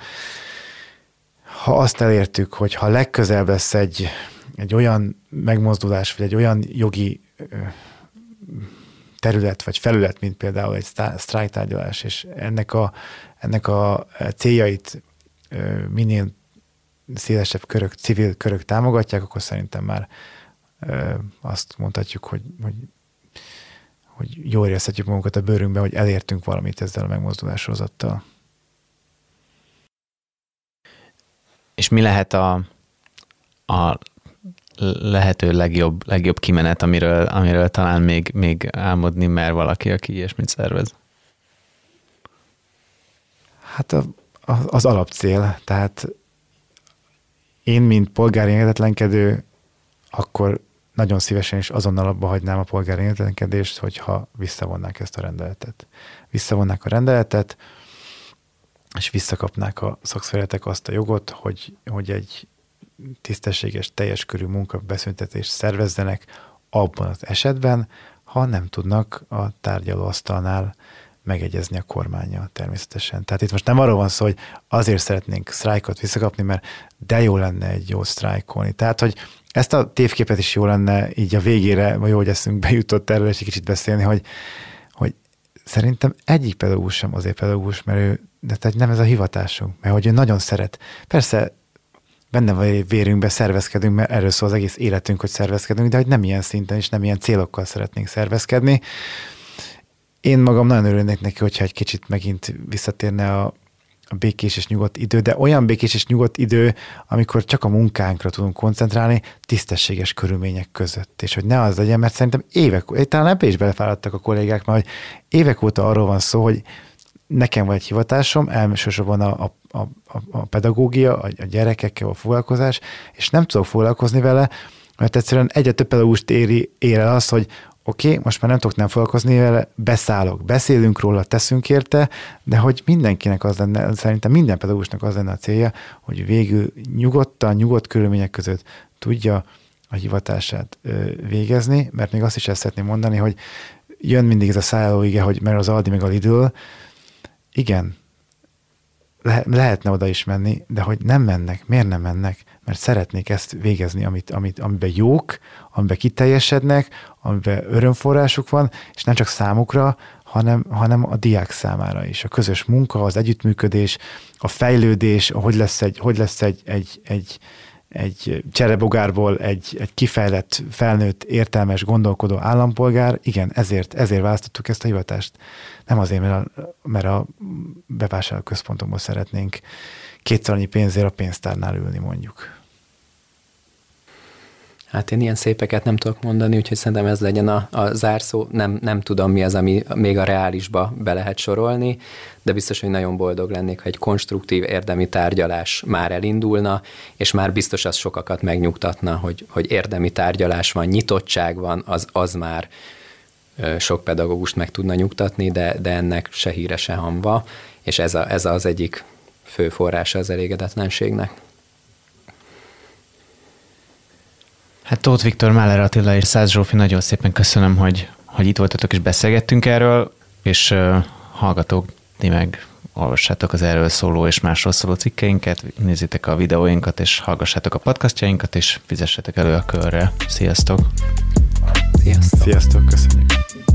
Ha azt elértük, hogy ha legközelebb lesz egy, egy olyan megmozdulás, vagy egy olyan jogi terület, vagy felület, mint például egy sztrájktárgyalás, és ennek a, ennek a céljait minél szélesebb körök, civil körök támogatják, akkor szerintem már azt mondhatjuk, hogy, hogy, hogy jól érezhetjük magunkat a bőrünkbe, hogy elértünk valamit ezzel a megmozdulássorozattal. És mi lehet a, a lehető legjobb, legjobb kimenet, amiről, amiről talán még, még álmodni mer valaki, aki ilyesmit szervez? Hát a, a, az alapcél. Tehát én, mint polgári engedetlenkedő, akkor nagyon szívesen is azonnal abba hagynám a polgári engedetlenkedést, hogyha visszavonnák ezt a rendeletet. Visszavonnák a rendeletet, és visszakapnák a szakszervezetek azt a jogot, hogy, hogy egy tisztességes, teljes körű munkabeszüntetést szervezzenek abban az esetben, ha nem tudnak a tárgyalóasztalnál megegyezni a kormánnyal természetesen. Tehát itt most nem arról van szó, hogy azért szeretnénk sztrájkot visszakapni, mert de jó lenne egy jó sztrájkolni. Tehát, hogy ezt a tévképet is jó lenne így a végére, vagy jó, hogy eszünkbe jutott erről egy kicsit beszélni, hogy, hogy szerintem egyik pedagógus sem azért pedagógus, mert ő, de tehát nem ez a hivatásunk, mert hogy ő nagyon szeret. Persze benne van a vérünkbe, szervezkedünk, mert erről szól az egész életünk, hogy szervezkedünk, de hogy nem ilyen szinten és nem ilyen célokkal szeretnénk szervezkedni. Én magam nagyon örülnék neki, hogyha egy kicsit megint visszatérne a, a békés és nyugodt idő, de olyan békés és nyugodt idő, amikor csak a munkánkra tudunk koncentrálni tisztességes körülmények között. És hogy ne az legyen, mert szerintem évek, talán ebbe is belefáradtak a kollégák, mert hogy évek óta arról van szó, hogy nekem van egy hivatásom, elsősorban a, a, a, a pedagógia, a, a gyerekekkel a foglalkozás, és nem tudok foglalkozni vele, mert egyszerűen egyre több pedagógust éri, ér el az, hogy oké, okay, most már nem tudok nem foglalkozni vele, beszállok, beszélünk róla, teszünk érte, de hogy mindenkinek az lenne, szerintem minden pedagógusnak az lenne a célja, hogy végül nyugodtan, nyugodt körülmények között tudja a hivatását végezni, mert még azt is el szeretném mondani, hogy jön mindig ez a szállóige, hogy mert az Aldi meg a Lidl, igen, le- lehetne oda is menni, de hogy nem mennek, miért nem mennek? Mert szeretnék ezt végezni, amit, amit, amiben jók, amiben kiteljesednek, amiben örömforrásuk van, és nem csak számukra, hanem, hanem a diák számára is. A közös munka, az együttműködés, a fejlődés, hogy lesz egy, hogy lesz egy, egy, egy, egy cserebogárból egy, egy kifejlett, felnőtt, értelmes, gondolkodó állampolgár. Igen, ezért, ezért választottuk ezt a hivatást. Nem azért, mert a, mert a bevásárlóközpontokból szeretnénk kétszer annyi pénzért a pénztárnál ülni, mondjuk. Hát én ilyen szépeket nem tudok mondani, úgyhogy szerintem ez legyen a, a zárszó. Nem, nem tudom, mi az, ami még a reálisba be lehet sorolni, de biztos, hogy nagyon boldog lennék, ha egy konstruktív érdemi tárgyalás már elindulna, és már biztos az sokakat megnyugtatna, hogy, hogy érdemi tárgyalás van, nyitottság van, az, az már sok pedagógust meg tudna nyugtatni, de, de ennek se híre, se hamva, és ez, a, ez az egyik fő forrása az elégedetlenségnek. Hát Tóth Viktor, Máler Attila és Száz Zsófi, nagyon szépen köszönöm, hogy, hogy itt voltatok és beszélgettünk erről, és uh, hallgatók, ti meg olvassátok az erről szóló és másról szóló cikkeinket, nézzétek a videóinkat, és hallgassátok a podcastjainkat, és fizessetek elő a körre. Sziasztok! Sziasztok! Sziasztok, köszönjük!